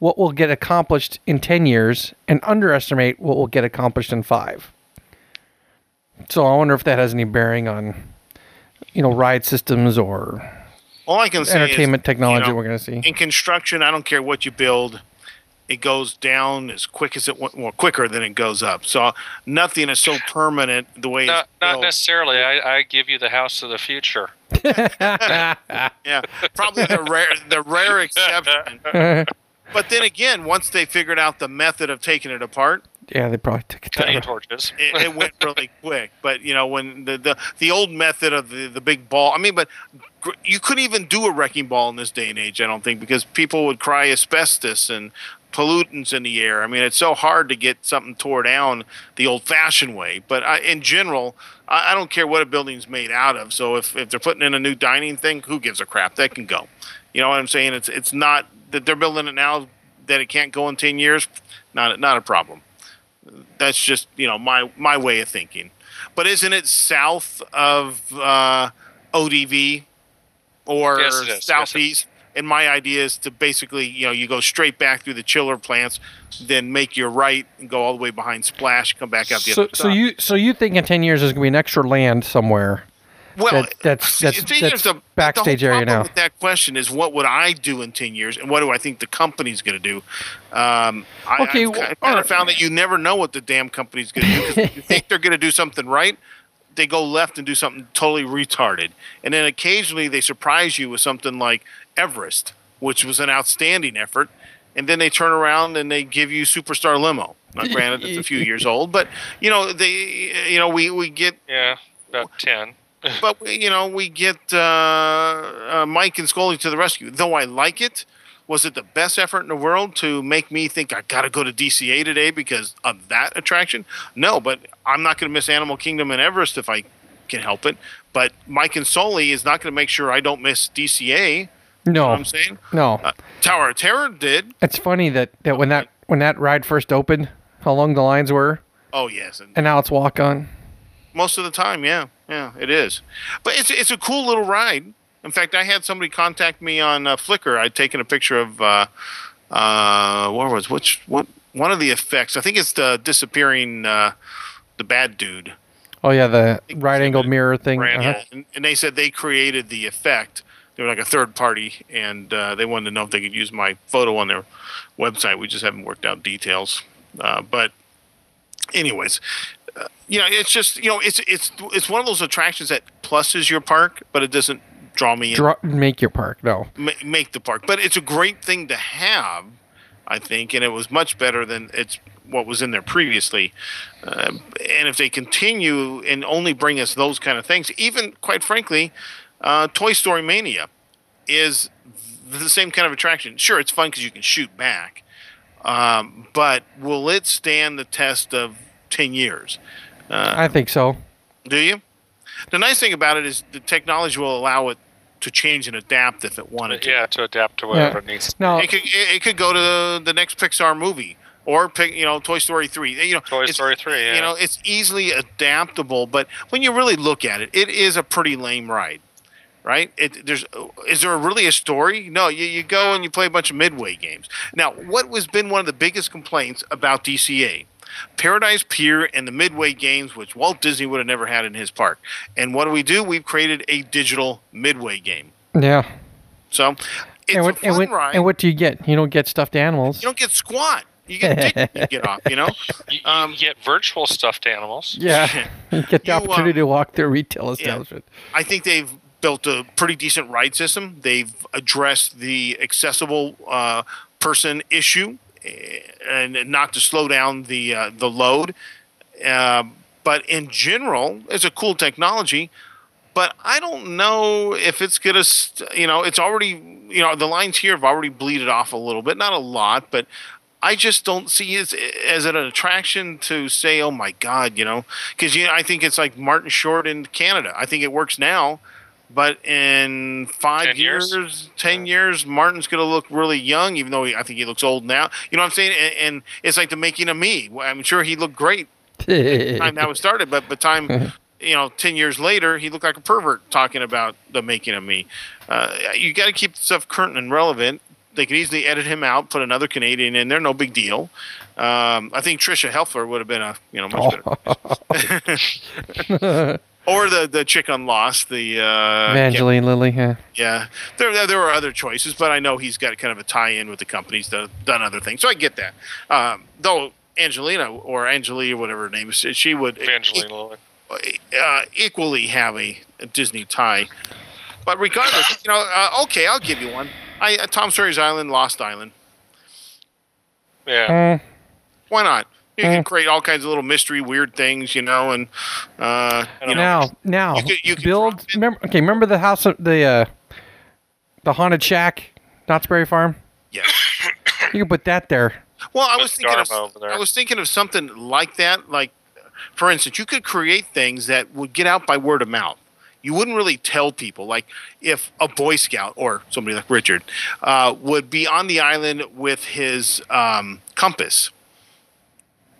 what will get accomplished in 10 years and underestimate what will get accomplished in 5. So I wonder if that has any bearing on, ride systems or all I can say entertainment is, technology we're going to see. In construction, I don't care what you build. It goes down as quick as quicker than it goes up. So nothing is so permanent the way. Not necessarily. I give you the house of the future. Yeah, probably the rare exception. But then again, once they figured out the method of taking it apart, they probably took it down. Torches. It went really quick. But when the old method of the big ball. You couldn't even do a wrecking ball in this day and age, I don't think, because people would cry asbestos and pollutants in the air. It's so hard to get something tore down the old-fashioned way. But in general, I don't care what a building's made out of. So if they're putting in a new dining thing, who gives a crap? That can go. You know what I'm saying? It's not that they're building it now that it can't go in 10 years, not a problem. That's just, you know, my way of thinking. But isn't it south of ODV or yes, southeast? Yes, and my idea is to basically, you know, you go straight back through the chiller plants, then make your right and go all the way behind Splash, come back out the other side. So you think in 10 years there's gonna be an extra land somewhere? Well, that's the backstage area now. The whole problem with that question is, what would I do in 10 years, and what do I think the company's going to do? I've found that you never know what the damn company's going to do, because if you think they're going to do something right, they go left and do something totally retarded. And then occasionally they surprise you with something like Everest, which was an outstanding effort, and then they turn around and they give you Superstar Limo. Now, granted, it's a few years old, but, you know, we get... Yeah, about 10. But, you know, we get Mike and Scully to the rescue. Though I like it, was it the best effort in the world to make me think I got to go to DCA today because of that attraction? No, but I'm not going to miss Animal Kingdom and Everest if I can help it. But Mike and Sully is not going to make sure I don't miss DCA. No. You know what I'm saying? No. Tower of Terror did. It's funny that when that ride first opened, how long the lines were. Oh, yes. And now it's walk-on. Most of the time, yeah. Yeah, it is. But it's a cool little ride. In fact, I had somebody contact me on Flickr. I'd taken a picture of one of the effects. I think it's the disappearing the bad dude. Oh yeah, the right-angled mirror thing. Uh-huh. And they said they created the effect. They were like a third party, and they wanted to know if they could use my photo on their website. We just haven't worked out details. But anyways. You know, it's just, you know, it's one of those attractions that pluses your park, but it doesn't draw me in. Make your park, no. Make the park. But it's a great thing to have, I think, and it was much better than what was in there previously. And if they continue and only bring us those kind of things, even, quite frankly, Toy Story Mania is the same kind of attraction. Sure, it's fun because you can shoot back, but will it stand the test of 10 years? I think so. Do you? The nice thing about it is the technology will allow it to change and adapt if it wanted to. Yeah, to adapt to whatever it needs. No. It could go to the next Pixar movie or pick, you know, Toy Story 3. You know, Toy Story 3, yeah. You know, it's easily adaptable, but when you really look at it, it is a pretty lame ride, right? Is there really a story? No, you go and you play a bunch of midway games. Now, what has been one of the biggest complaints about DCA? Paradise Pier and the midway games, which Walt Disney would have never had in his park. And what do? We've created a digital midway game. Yeah. So it's a fun ride. And what do you get? You don't get stuffed animals. You don't get squat. You get dick you get off, you know? You get virtual stuffed animals. Yeah. You get the opportunity to walk through retail establishment. I think they've built a pretty decent ride system. They've addressed the accessible person issue, and not to slow down the load. But in general, it's a cool technology, but I don't know if it's going to, it's already, the lines here have already bleeded off a little bit, not a lot, but I just don't see it as an attraction to say, oh my God, because I think it's like Martin Short in Canada. I think it works now, but in 10 years, Martin's going to look really young, even though I think he looks old now. You know what I'm saying? And it's like the making of me. I'm sure he looked great at the time that was started, but by the time, 10 years later, he looked like a pervert talking about the making of me. You got to keep stuff current and relevant. They could easily edit him out, put another Canadian in there, no big deal. I think Tricia Helfer would have been a much better. Or the chick on Lost, the Evangeline Lilly. Yeah, yeah. There were other choices, but I know he's got kind of a tie-in with the companies that have done other things, so I get that. Though Angelie, whatever her name is, she would equally have a Disney tie. But regardless, okay, I'll give you one. Tom Sawyer's Island, Lost Island. Yeah. Why not? You can create all kinds of little mystery, weird things, and now you could build. Remember the house, the haunted shack, Knott's Berry Farm. Yeah, you can put that there. Well, I was thinking of something like that. Like, for instance, you could create things that would get out by word of mouth. you wouldn't really tell people. Like if a Boy Scout or somebody like Richard would be on the island with his compass,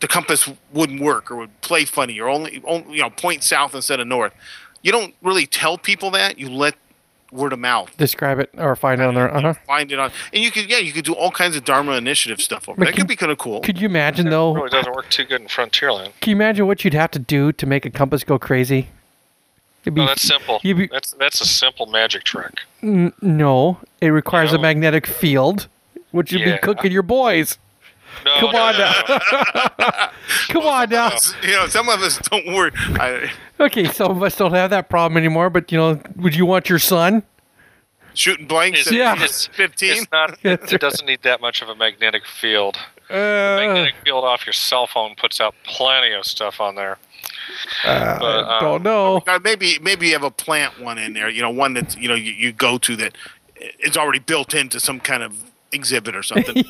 the compass wouldn't work or would play funny or only point south instead of north. You don't really tell people that. You let word of mouth describe it or find it on their find it on. And you could do all kinds of Dharma Initiative stuff over. That could be kind of cool. Could you imagine though? It really doesn't work too good in Frontierland. Can you imagine what you'd have to do to make a compass go crazy? No, that's simple. That's a simple magic trick. No, it requires a magnetic field, which you'd be cooking your boys. No, Come on now. Come on now. Some of us don't worry. Okay, some of us don't have that problem anymore, but, would you want your son? Shooting blanks at 15? It doesn't need that much of a magnetic field. The magnetic field off your cell phone puts out plenty of stuff on there. But, I don't know. Maybe you have a plant one in there, one that you go to that it's already built into some kind of exhibit or something.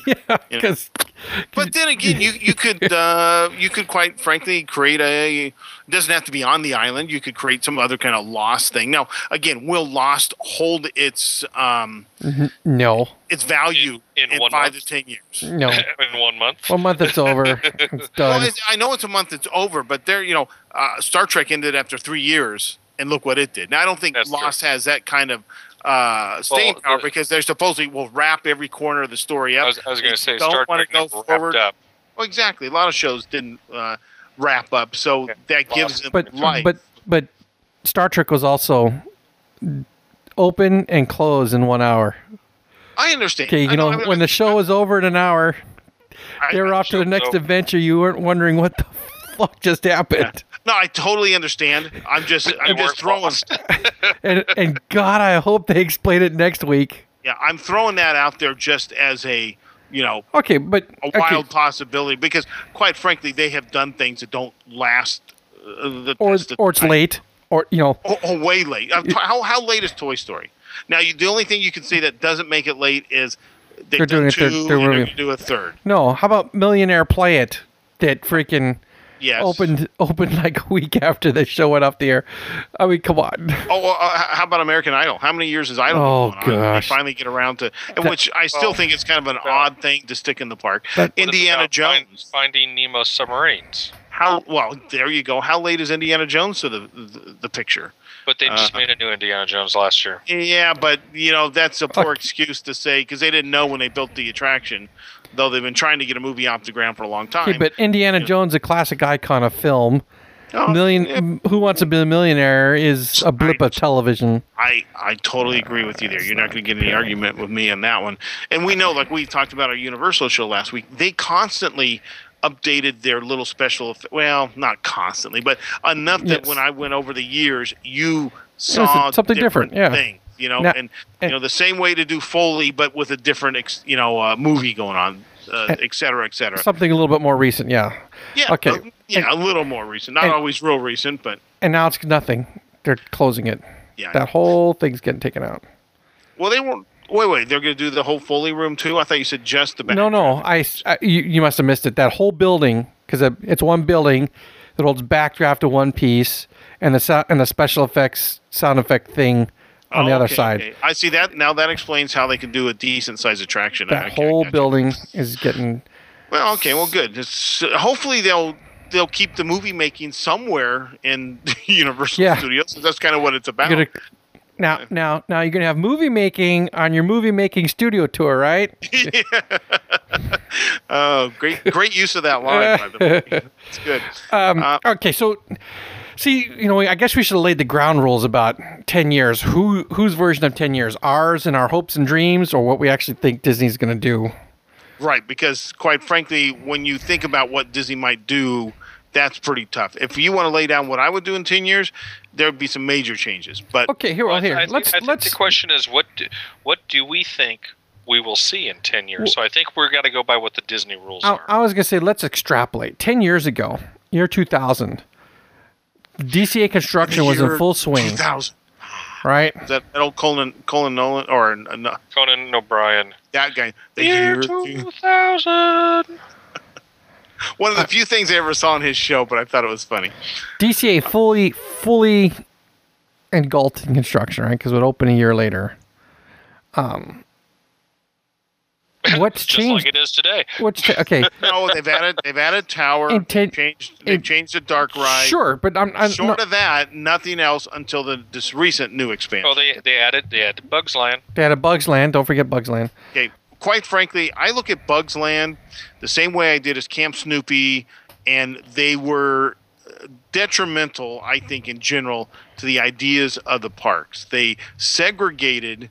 But then again, you could quite frankly create a. It doesn't have to be on the island. You could create some other kind of Lost thing. Now, again, will Lost hold its its value in 5 to 10 years? No, in 1 month. 1 month it's over. It's done. Well, I know it's a month it's over, but there, Star Trek ended after 3 years, and look what it did. Now, I don't think Lost has that kind of. Staying power because they supposedly will wrap every corner of the story up. I was going to say, Star Trek never wrapped up. Well, exactly. A lot of shows didn't wrap up, so that gives them life. But Star Trek was also open and closed in 1 hour. I understand. Okay, when the show was over in an hour, they were off to the next adventure. You weren't wondering what the fuck just happened. Yeah. No, I totally understand. I'm just throwing. and God, I hope they explain it next week. Yeah, I'm throwing that out there just as a, a wild possibility because, quite frankly, they have done things that don't last. It's late, or way late. How late is Toy Story? Now, the only thing you can say that doesn't make it late is they're doing two, they're do a third. No, how about Millionaire Play It? That freaking. Yes. Opened like a week after the show went off the air. I mean, come on. How about American Idol? How many years is Idol going on? Gosh. They finally get around to, which I still think it's kind of an odd thing to stick in the park. Indiana Jones. Finding Nemo submarines. There you go. How late is Indiana Jones to the picture? But they just made a new Indiana Jones last year. Yeah, but, that's a poor excuse to say, because they didn't know when they built the attraction. Though they've been trying to get a movie off the ground for a long time. Okay, but Indiana Jones, a classic icon of film. Who Wants to Be a Millionaire is a blip of television. I totally agree with you there. You're not going to get any argument with me on that one. And we know, like we talked about our Universal show last week, they constantly updated their little special. Well, not constantly, but enough that when I went over the years, you saw something different things. The same way to do Foley, but with a different, movie going on, et cetera, et cetera. Something a little bit more recent, yeah. Yeah, okay. A little more recent. Not always real recent, but... And now it's nothing. They're closing it. Yeah. That whole thing's getting taken out. Well, they won't... Wait. They're going to do the whole Foley room, too? I thought you said just the back. No. You must have missed it. That whole building, because it's one building that holds backdraft to one piece, and the special effects, sound effect thing... on the other side. Okay. I see that. Now that explains how they can do a decent-sized attraction. That whole building is getting... Well, okay. Well, good. Hopefully they'll keep the movie making somewhere in Universal Studios. So that's kind of what it's about. Now you're going to have movie making on your movie making studio tour, right? Oh, great use of that line, by the way. It's good. Okay, so... See, I guess we should have laid the ground rules about 10 years. Whose version of 10 years? Ours and our hopes and dreams, or what we actually think Disney's going to do? Right, because quite frankly, when you think about what Disney might do, that's pretty tough. If you want to lay down what I would do in 10 years, there would be some major changes. But okay, here. I think the question is, what do we think we will see in 10 years? Well, so I think we're going to go by what the Disney rules are. I was going to say, let's extrapolate. 10 years ago, year 2000... DCA construction was in full swing. 2000. Right? Is that old Conan Nolan or Conan O'Brien? That guy. The year 2000. One of the few things I ever saw on his show, but I thought it was funny. DCA fully and gulped in construction, right? Because it would open a year later. What's changed? Just like it is today. Okay. No, they've added tower. They've changed the dark ride. Sure, but I'm short of that, nothing else until this recent new expansion. Oh, they added Bugs Land. They added Bugs Land. Don't forget Bugs Land. Okay. Quite frankly, I look at Bugs Land the same way I did as Camp Snoopy, and they were detrimental, I think, in general to the ideas of the parks. They segregated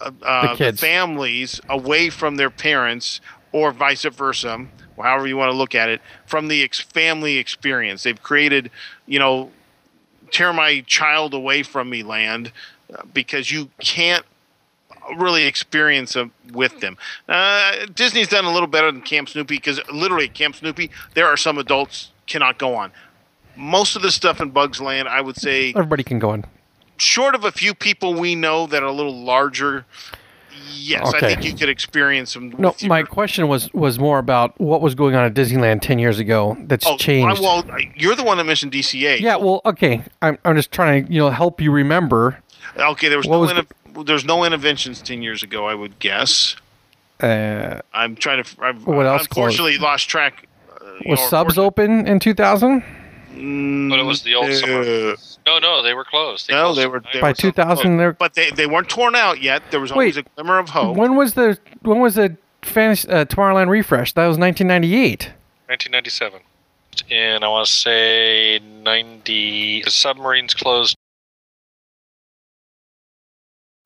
the families away from their parents, or vice versa, however you want to look at it, from the family experience. They've created, tear my child away from me land, because you can't really experience them with them. Disney's done a little better than Camp Snoopy, because literally at Camp Snoopy, there are some adults cannot go on. Most of the stuff in Bugs Land, I would say... everybody can go on. Short of a few people we know that are a little larger, yes, okay. I think you could experience them. No, my question was more about what was going on at Disneyland 10 years ago that's changed. Well, you're the one that mentioned DCA. Yeah, well, okay. I'm just trying to help you remember. Okay, there's no interventions 10 years ago, I would guess. I'm trying to... I've what else unfortunately closed? Lost track. Was Subs open in 2000? But it was the old summer. No, they were closed. They were by 2000. But they weren't torn out yet. There was always a glimmer of hope. When was the Tomorrowland refresh? That was 1998. 1997, and I want to say 90. The submarines closed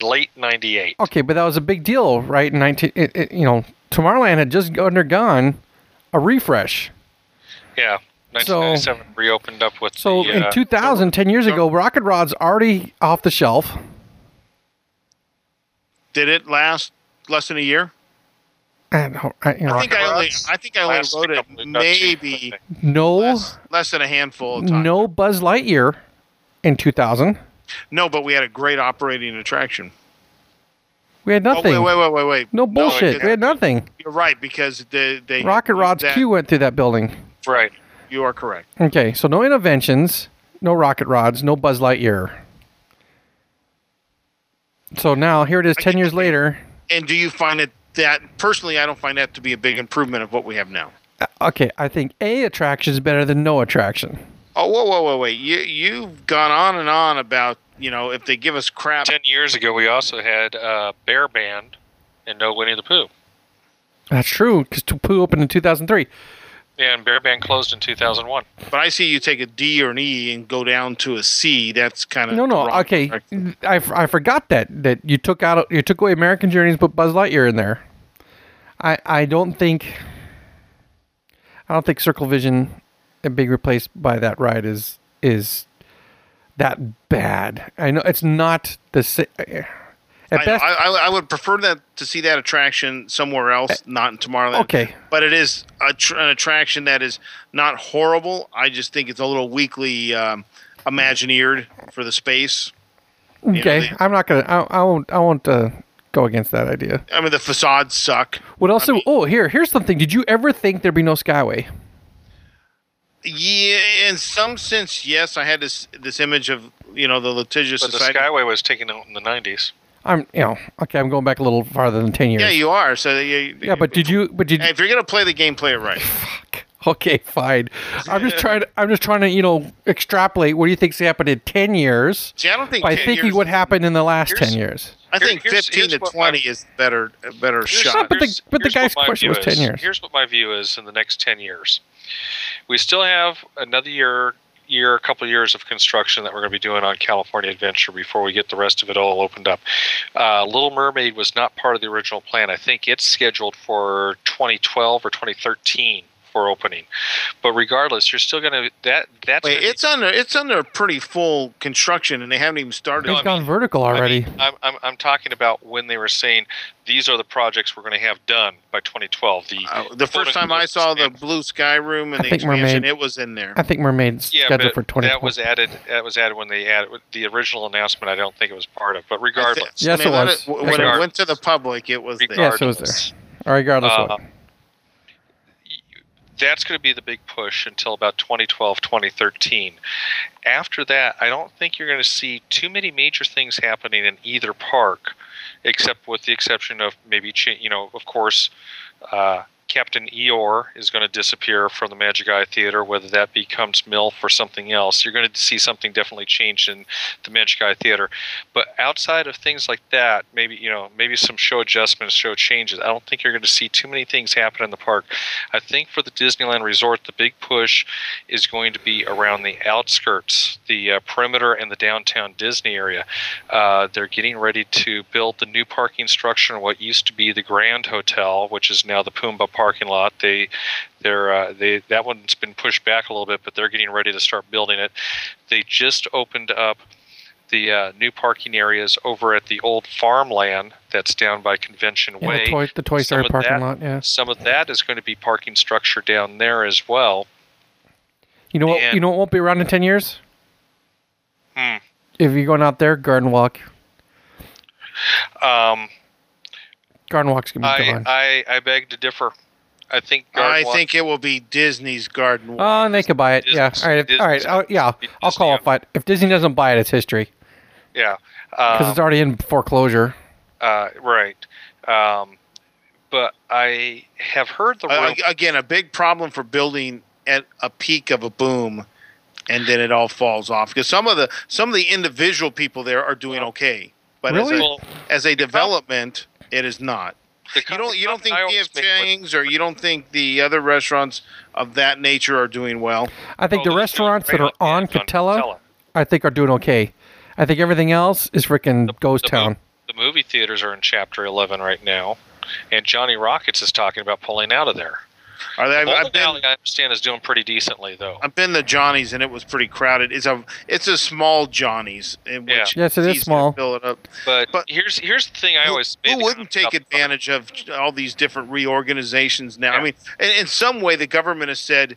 late 98. Okay, but that was a big deal, right? In 19, Tomorrowland had just undergone a refresh. Yeah. 1997 reopened up with... So the, in 2000, 10 years ago, Rocket Rod's already off the shelf. Did it last less than a year? I think I only wrote it maybe... No. Less than a handful of times. No Buzz Lightyear in 2000. No, but we had a great operating attraction. We had nothing. Oh, wait. No bullshit. We had nothing. You're right, because they Rocket Rod's queue went through that building. Right. You are correct. Okay, so no interventions, no Rocket Rods, no Buzz Lightyear. So now, here it is 10 years later. And do you find it that... Personally, I don't find that to be a big improvement of what we have now. Okay, I think a attraction is better than no attraction. Oh, wait. You've gone on and on about, if they give us crap. 10 years ago, we also had Bear Band and no Winnie the Pooh. That's true, because Pooh opened in 2003. Yeah, and Bear Band closed in 2001. But I see you take a D or an E and go down to a C. That's kind of no. Okay, I forgot that you took away American Journeys, and put Buzz Lightyear in there. I don't think Circle Vision being replaced by that ride is that bad. I know it's not the same. I would prefer to see that attraction somewhere else, not in Tomorrowland. Okay. But it is an attraction that is not horrible. I just think it's a little weakly Imagineered for the space. Okay. I'm not going to... I won't go against that idea. I mean, the facades suck. What else? Here's something. Did you ever think there'd be no Skyway? Yeah, in some sense, yes. I had this image of, the litigious society. But the Skyway was taken out in the 90s. I'm going back a little farther than 10 years. Yeah, you are. So But if you're gonna play the game, play it right. Fuck. Okay, fine. I'm just trying to extrapolate. What do you think's happened in 10 years? See, I don't think. By thinking what happened in the last 10 years. I think 15 to 20 is better shot. But the guy's question was 10 years. Here's what my view is: in the next 10 years, we still have another year, a couple of years of construction that we're going to be doing on California Adventure before we get the rest of it all opened up. Little Mermaid was not part of the original plan. I think it's scheduled for 2012 or 2013 for opening. But regardless, you're still going to it's under pretty full construction, and they haven't even started. It's gone vertical already. I'm talking about when they were saying these are the projects we're going to have done by 2012. The first time I saw the Blue Sky Room and the expansion, it was in there. I think Mermaid's scheduled for 2012. That was added when they added the original announcement. I don't think it was part of. But regardless, yes, it was. When it went to the public, it was there. Yes, it was there. Regardless, that's going to be the big push until about 2012, 2013. After that, I don't think you're going to see too many major things happening in either park, except with the exception of maybe, of course, Captain Eeyore is going to disappear from the Magic Eye Theater, whether that becomes MILF or something else. You're going to see something definitely change in the Magic Eye Theater. But outside of things like that, maybe some show adjustments, show changes, I don't think you're going to see too many things happen in the park. I think for the Disneyland Resort, the big push is going to be around the outskirts, the perimeter and the downtown Disney area. They're getting ready to build the new parking structure in what used to be the Grand Hotel, which is now the Pumbaa parking lot. That one's been pushed back a little bit, but they're getting ready to start building it. They just opened up the new parking areas over at the old farmland that's down by Convention Way. The Toy Story parking lot, yeah. Some of that is going to be parking structure down there as well. You know what won't be around in 10 years? If you're going out there, Garden Walk. Garden Walk's going to be gone. I beg to differ. I think I think it will be Disney's Garden Walk. Oh, and they could buy it. Disney's, yeah. All right. I'll call it. But if Disney doesn't buy it, it's history. Yeah. Because it's already in foreclosure. Right. But I have heard the again, a big problem for building at a peak of a boom, and then it all falls off. Because some of the individual people there are doing okay, but really? as a development, it is not. You don't think P.F. Chang's or you don't think the other restaurants of that nature are doing well? I think the restaurants that are on Catella, I think, are doing okay. I think everything else is freaking ghost town. The movie theaters are in Chapter 11 right now, and Johnny Rockets is talking about pulling out of there. Alley, I understand, is doing pretty decently, though. I've been to Johnny's, and it was pretty crowded. It's a small Johnny's. Yes, it is small. Fill it up. But here's the thing I always – Who wouldn't take advantage of all these different reorganizations now? Yeah. I mean, in some way the government has said,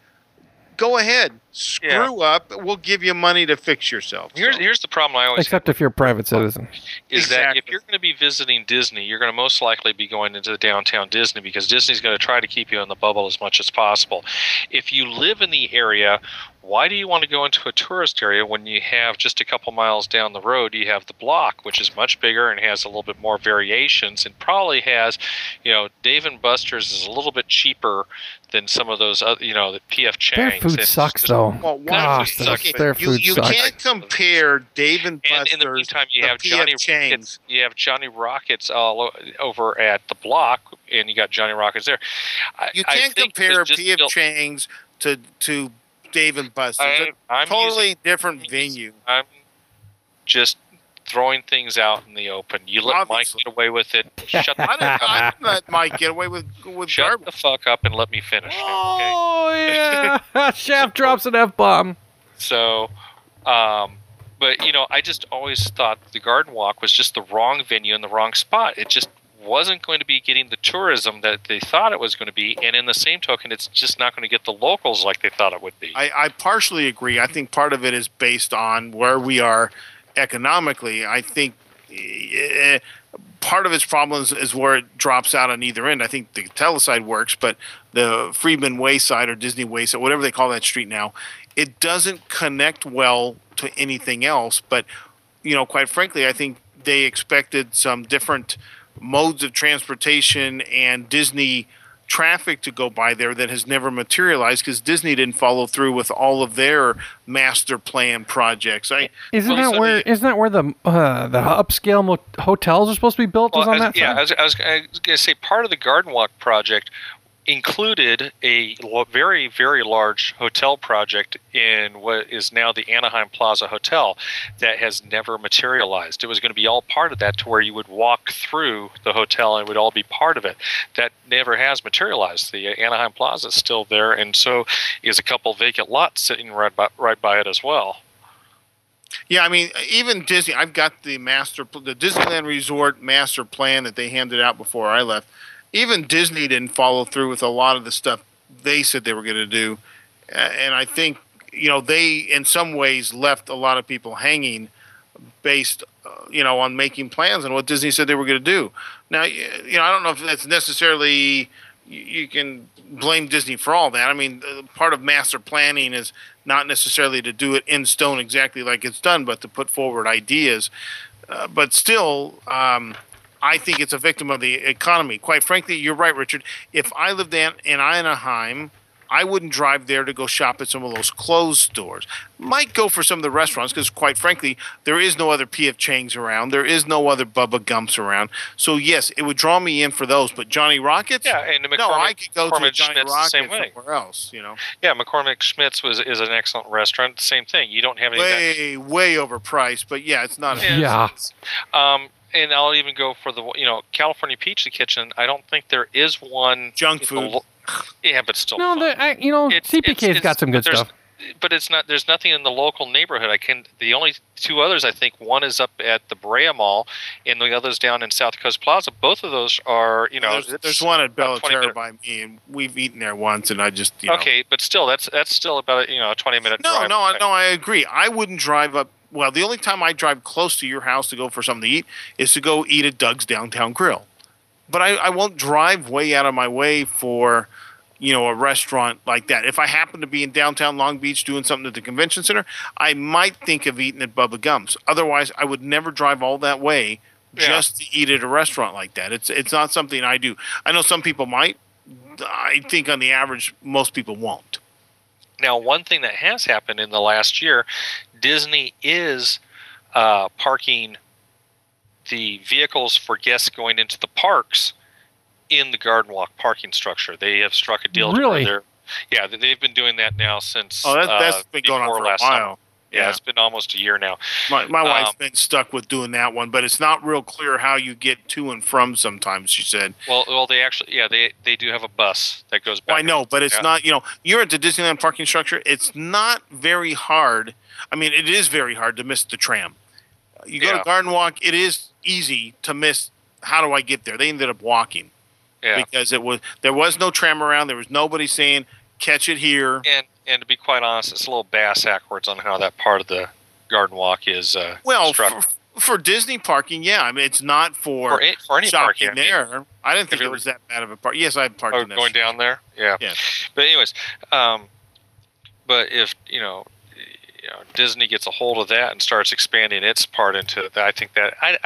go ahead. Screw up. We'll give you money to fix yourself. Here's the problem I always have. Except if you're a private citizen. Is that if you're going to be visiting Disney, you're going to most likely be going into the downtown Disney because Disney's going to try to keep you in the bubble as much as possible. If you live in the area, why do you want to go into a tourist area when you have just a couple miles down the road, you have the Block, which is much bigger and has a little bit more variations and probably has, Dave & Buster's is a little bit cheaper than some of those other, the P.F. Chang's. Their food sucks, though. Well, you can't compare Dave and Buster's. And in the meantime, you have Johnny Rockets all over at the Block, and you got Johnny Rockets there. You can't compare P.F. Chang's to Dave and Buster's. It's a totally different venue. I'm just throwing things out in the open. You let Mike get away with it. Shut the fuck up. I didn't let Mike get away with Shut garbage. The fuck up and let me finish. Oh, okay? Yeah. Shaft drops an F-bomb. So, I just always thought the Garden Walk was just the wrong venue in the wrong spot. It just wasn't going to be getting the tourism that they thought it was going to be, and in the same token, it's just not going to get the locals like they thought it would be. I partially agree. I think part of it is based on where we are economically. I think part of its problems is where it drops out on either end. I think the Teleside works, but the Freedman Wayside or Disney Wayside, whatever they call that street now, it doesn't connect well to anything else. But, quite frankly, I think they expected some different modes of transportation and Disney traffic to go by there that has never materialized because Disney didn't follow through with all of their master plan projects. Isn't that where the upscale hotels are supposed to be built? Well, I was going to say part of the Garden Walk project included a very, very large hotel project in what is now the Anaheim Plaza Hotel that has never materialized. It was going to be all part of that to where you would walk through the hotel and it would all be part of it. That never has materialized. The Anaheim Plaza is still there, and so is a couple vacant lots sitting right by it as well. Yeah, I mean, even Disney, I've got the Disneyland Resort master plan that they handed out before I left. Even Disney didn't follow through with a lot of the stuff they said they were going to do. And I think, they in some ways left a lot of people hanging based, on making plans and what Disney said they were going to do. Now, I don't know if that's necessarily you can blame Disney for all that. I mean, part of master planning is not necessarily to do it in stone exactly like it's done, but to put forward ideas. But still, I think it's a victim of the economy. Quite frankly, you're right, Richard. If I lived in Anaheim, I wouldn't drive there to go shop at some of those clothes stores. Might go for some of the restaurants because, quite frankly, there is no other P.F. Chang's around. There is no other Bubba Gump's around. So, yes, it would draw me in for those. But Johnny Rockets? Yeah, and McCormick, no, I could go to Johnny Rockets somewhere else. You know? Yeah, McCormick Schmidt's is an excellent restaurant. Same thing. You don't have any way overpriced, but, yeah, it's not. Yeah. And I'll even go for the California Pizza Kitchen. I don't think there is one. Junk food. Yeah, but still. No, CPK's got some good stuff. But it's not. There's nothing in the local neighborhood. The only two others, I think, one is up at the Brea Mall, and the other's down in South Coast Plaza. Both of those are, There's one at Bella Terra by me, and we've eaten there once, and I just, Okay, but still, that's still about a 20-minute drive. No, I agree. I wouldn't drive up. Well, the only time I drive close to your house to go for something to eat is to go eat at Doug's Downtown Grill. But I won't drive way out of my way for, a restaurant like that. If I happen to be in downtown Long Beach doing something at the convention center, I might think of eating at Bubba Gump's. Otherwise, I would never drive all that way just to eat at a restaurant like that. It's not something I do. I know some people might. I think on the average, most people won't. Now, one thing that has happened in the last year, Disney is parking the vehicles for guests going into the parks in the Garden Walk parking structure. They have struck a deal. Really? Yeah, they've been doing that now since. Oh, that's been going on for a while. Yeah, it's been almost a year now. My wife's been stuck with doing that one, but it's not real clear how you get to and from sometimes, she said. Well, they actually, they do have a bus that goes back. I know, but it's not, you're at the Disneyland parking structure. It's not very hard. I mean, it is very hard to miss the tram. You go to Garden Walk, it is easy to miss. How do I get there? They ended up walking because there was no tram around. There was nobody saying, catch it here. And to be quite honest, it's a little bass-ackwards on how that part of the Garden Walk is structured. For Disney parking, yeah. I mean, it's not for any shopping parking there. I mean, I didn't think it was that bad of a park. Yes, I parked in that. Going down there? Yeah. Yes. But anyways, but if, Disney gets a hold of that and starts expanding its part into it, I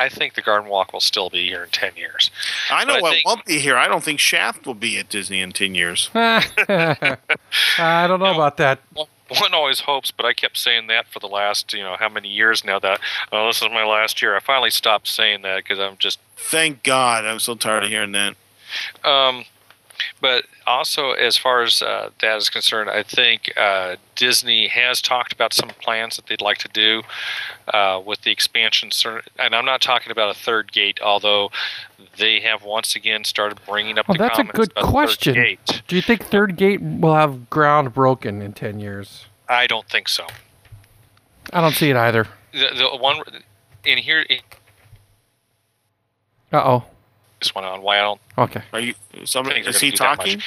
think the Garden Walk will still be here in 10 years. I know it won't be here. I don't think Shaft will be at Disney in 10 years. I don't know about that. One always hopes, but I kept saying that for the last how many years now that this is my last year. I finally stopped saying that because I'm just thank God I'm so tired of hearing that. But also, as far as that is concerned, I think Disney has talked about some plans that they'd like to do with the expansion. And I'm not talking about a third gate, although they have once again started bringing up the comments about the third gate. Well, that's a good question. Do you think third gate will have ground broken in 10 years? I don't think so. I don't see it either. The one in here. Uh-oh. This one on why I don't. Okay. Are you? Somebody is he talking?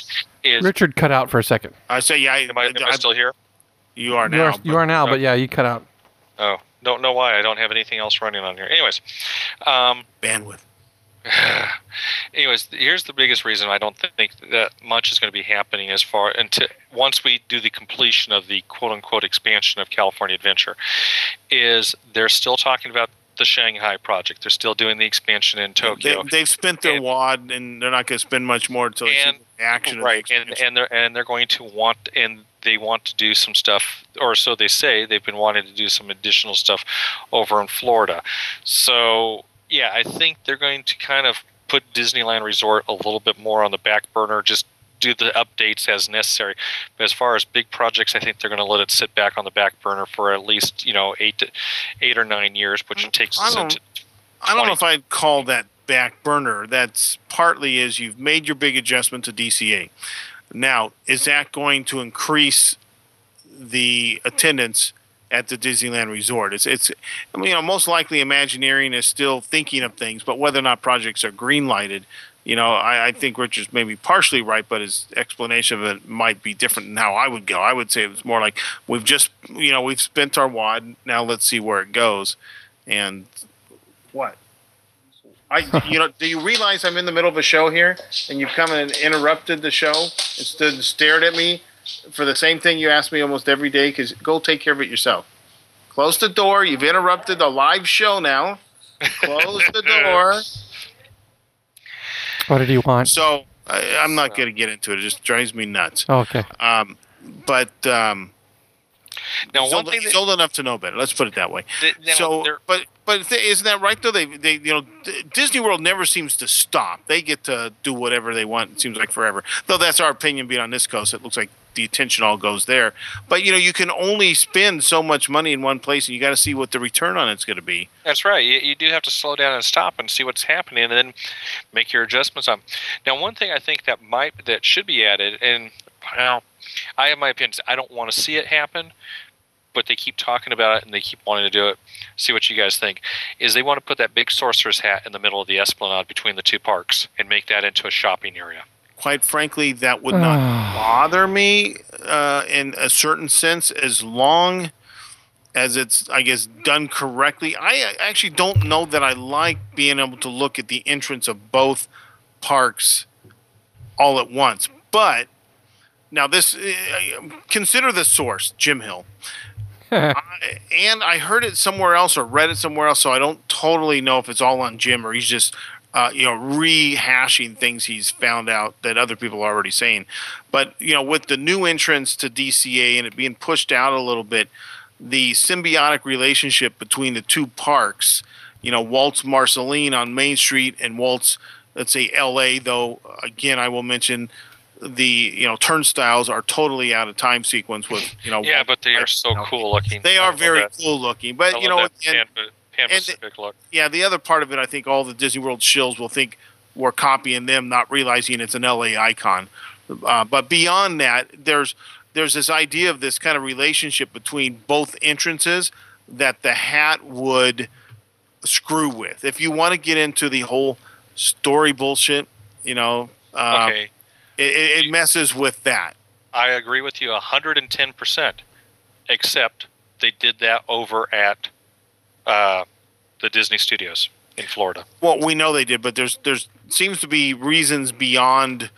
Richard cut out for a second. I say, yeah. Am I still here? You are now. You are now, but yeah, you cut out. Oh, don't know why I don't have anything else running on here. Anyways, bandwidth. Anyways, here's the biggest reason I don't think that much is going to be happening as far until once we do the completion of the quote unquote expansion of California Adventure. Is they're still talking about the Shanghai project. They're still doing the expansion in Tokyo. They've spent their wad, and they're not going to spend much more until they see the action. Right, and they're going to want, and they want to do some stuff, or so they say. They've been wanting to do some additional stuff over in Florida. So yeah, I think they're going to kind of put Disneyland Resort a little bit more on the back burner, just do the updates as necessary. But as far as big projects, I think they're going to let it sit back on the back burner for at least 8 or 9 years, which takes us into. I don't know if I'd call that back burner. That's partly is you've made your big adjustment to DCA. Now, is that going to increase the attendance at the Disneyland Resort? It's most likely Imagineering is still thinking of things, but whether or not projects are green lighted. I think Richard's maybe partially right, but his explanation of it might be different than how I would go. I would say it was more like we've just, we've spent our wad. Now let's see where it goes. And what? Do you realize I'm in the middle of a show here, and you've come and interrupted the show and stood and stared at me for the same thing you ask me almost every day? Because go take care of it yourself. Close the door. You've interrupted the live show now. Close the door. What did he want? So I'm not going to get into it. It just drives me nuts. Okay. Now, one thing he's old enough to know better. Let's put it that way. But isn't that right though? They Disney World never seems to stop. They get to do whatever they want. It seems like forever. Though that's our opinion. Being on this coast, it looks like the attention all goes there. But you can only spend so much money in one place, and you got to see what the return on it's going to be. That's right. You do have to slow down and stop and see what's happening, and then make your adjustments on. Now, one thing I think that should be added, and well, I have my opinions. I don't want to see it happen, but they keep talking about it and they keep wanting to do it. See what you guys think. Is they want to put that big sorcerer's hat in the middle of the esplanade between the two parks and make that into a shopping area. Quite frankly, that would not bother me in a certain sense, as long as it's, I guess, done correctly. I actually don't know that I like being able to look at the entrance of both parks all at once, but. Now, this consider the source, Jim Hill. And I heard it somewhere else or read it somewhere else, so I don't totally know if it's all on Jim or he's just rehashing things he's found out that other people are already saying. But with the new entrance to DCA and it being pushed out a little bit, the symbiotic relationship between the two parks, Walt's Marceline on Main Street and Walt's, let's say, L.A., though, again, I will mention – the turnstiles are totally out of time sequence with but they are so cool looking. They are very cool looking, but Pan Pacific look. Yeah, the other part of it, I think all the Disney World shills will think we're copying them, not realizing it's an LA icon. But beyond that, there's this idea of this kind of relationship between both entrances that the hat would screw with. If you want to get into the whole story bullshit, okay. It messes with that. I agree with you 110%, except they did that over at the Disney Studios in Florida. Well, we know they did, but there's seems to be reasons beyond,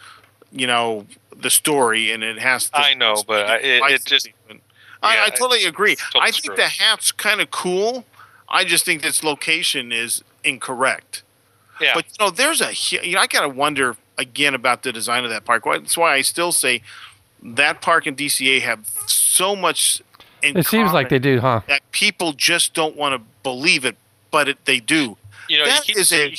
the story, and it has to. I know, but it just. I totally agree. Totally I think screwed. The hat's kind of cool. I just think its location is incorrect. Yeah. But there's a. I gotta wonder. Again, about the design of that park. That's why I still say that park and DCA have so much in common. It seems like they do, huh? That people just don't want to believe it, but they do. You keep saying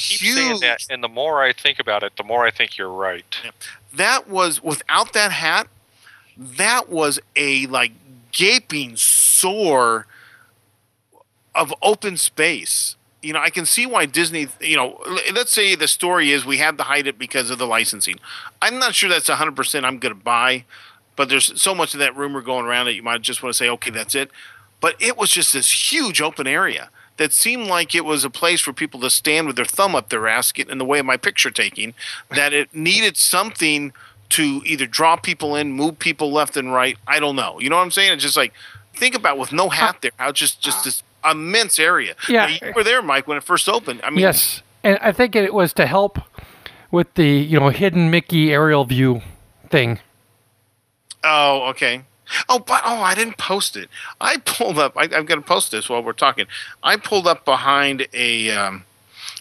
that, and the more I think about it, the more I think you're right. Yeah. That was, without that hat, that was a gaping sore of open space. I can see why Disney, let's say the story is we have to hide it because of the licensing. I'm not sure that's 100% I'm going to buy, but there's so much of that rumor going around that you might just want to say, okay, that's it. But it was just this huge open area that seemed like it was a place for people to stand with their thumb up their ass, getting in the way of my picture taking, that it needed something to either draw people in, move people left and right. I don't know. You know what I'm saying? It's just think about with no hat there, how just this immense area. Yeah. Now, you were there, Mike, when it first opened. I mean, yes, and I think it was to help with the hidden Mickey aerial view thing. Oh, okay. Oh, but I didn't post it. I pulled up. I'm going to post this while we're talking. I pulled up behind a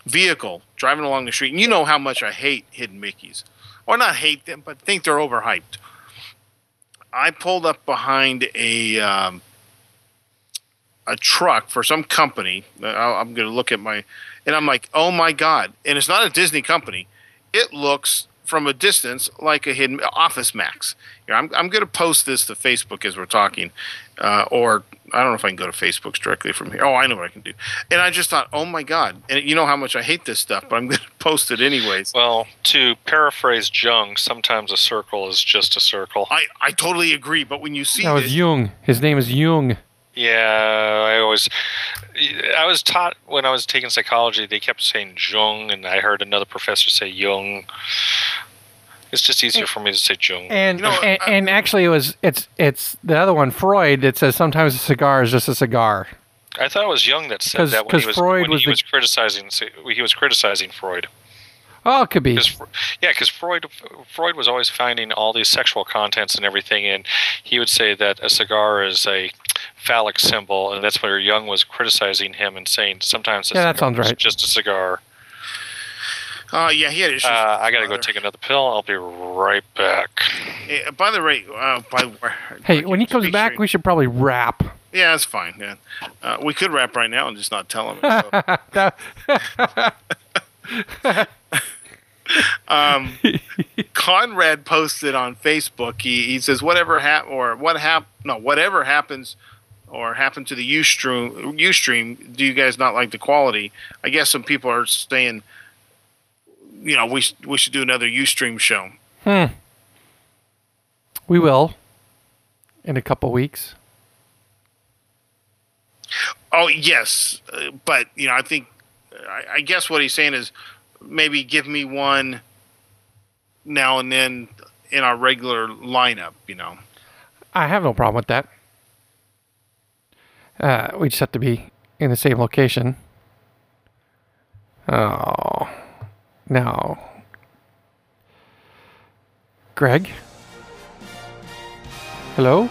vehicle driving along the street, and you know how much I hate hidden Mickeys, or not hate them, but think they're overhyped. I pulled up behind a truck for some company. I'm going to look at my – and I'm like, oh, my God. And it's not a Disney company. It looks from a distance like a hidden Office Max. I'm going to post this to Facebook as we're talking, or I don't know if I can go to Facebook directly from here. Oh, I know what I can do. And I just thought, oh, my God. And you know how much I hate this stuff, but I'm going to post it anyways. Well, to paraphrase Jung, sometimes a circle is just a circle. I totally agree, but when you see that was Jung. His name is Jung. Yeah, I was taught when I was taking psychology, they kept saying Jung, and I heard another professor say Jung. It's just easier for me to say Jung. And actually, it's the other one, Freud, that says sometimes a cigar is just a cigar. I thought it was Jung that said that when he was criticizing Freud. Oh, it could be. Yeah, because Freud was always finding all these sexual contents and everything, and he would say that a cigar is a phallic symbol, and that's where Jung was criticizing him and saying sometimes it's just a cigar. Yeah, he had issues. I got to go take another pill. I'll be right back. Yeah, by the way, hey, when he comes back, we should probably wrap. Yeah, that's fine. Yeah. We could wrap right now and just not tell him. So. Conrad posted on Facebook. He says, whatever happens or happened to the Ustream, do you guys not like the quality? I guess some people are saying, you know, we should do another Ustream show. We will in a couple weeks. Oh yes, but you know, I think I guess what he's saying is maybe give me one now and then in our regular lineup. You know, I have no problem with that. We just have to be in the same location. Oh. Now, Greg? Hello?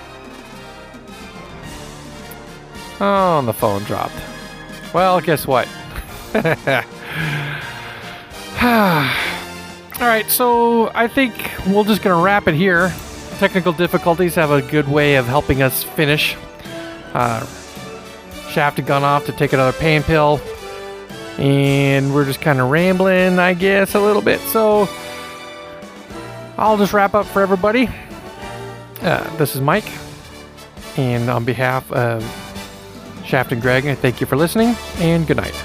Oh, and the phone dropped. Well, guess what? Alright, so I think we're just going to wrap it here. Technical difficulties have a good way of helping us finish. Shaft had gone off to take another pain pill. And we're just kind of rambling, I guess, a little bit. So I'll just wrap up for everybody. This is Mike. And on behalf of Shaft and Greg, I thank you for listening. And good night.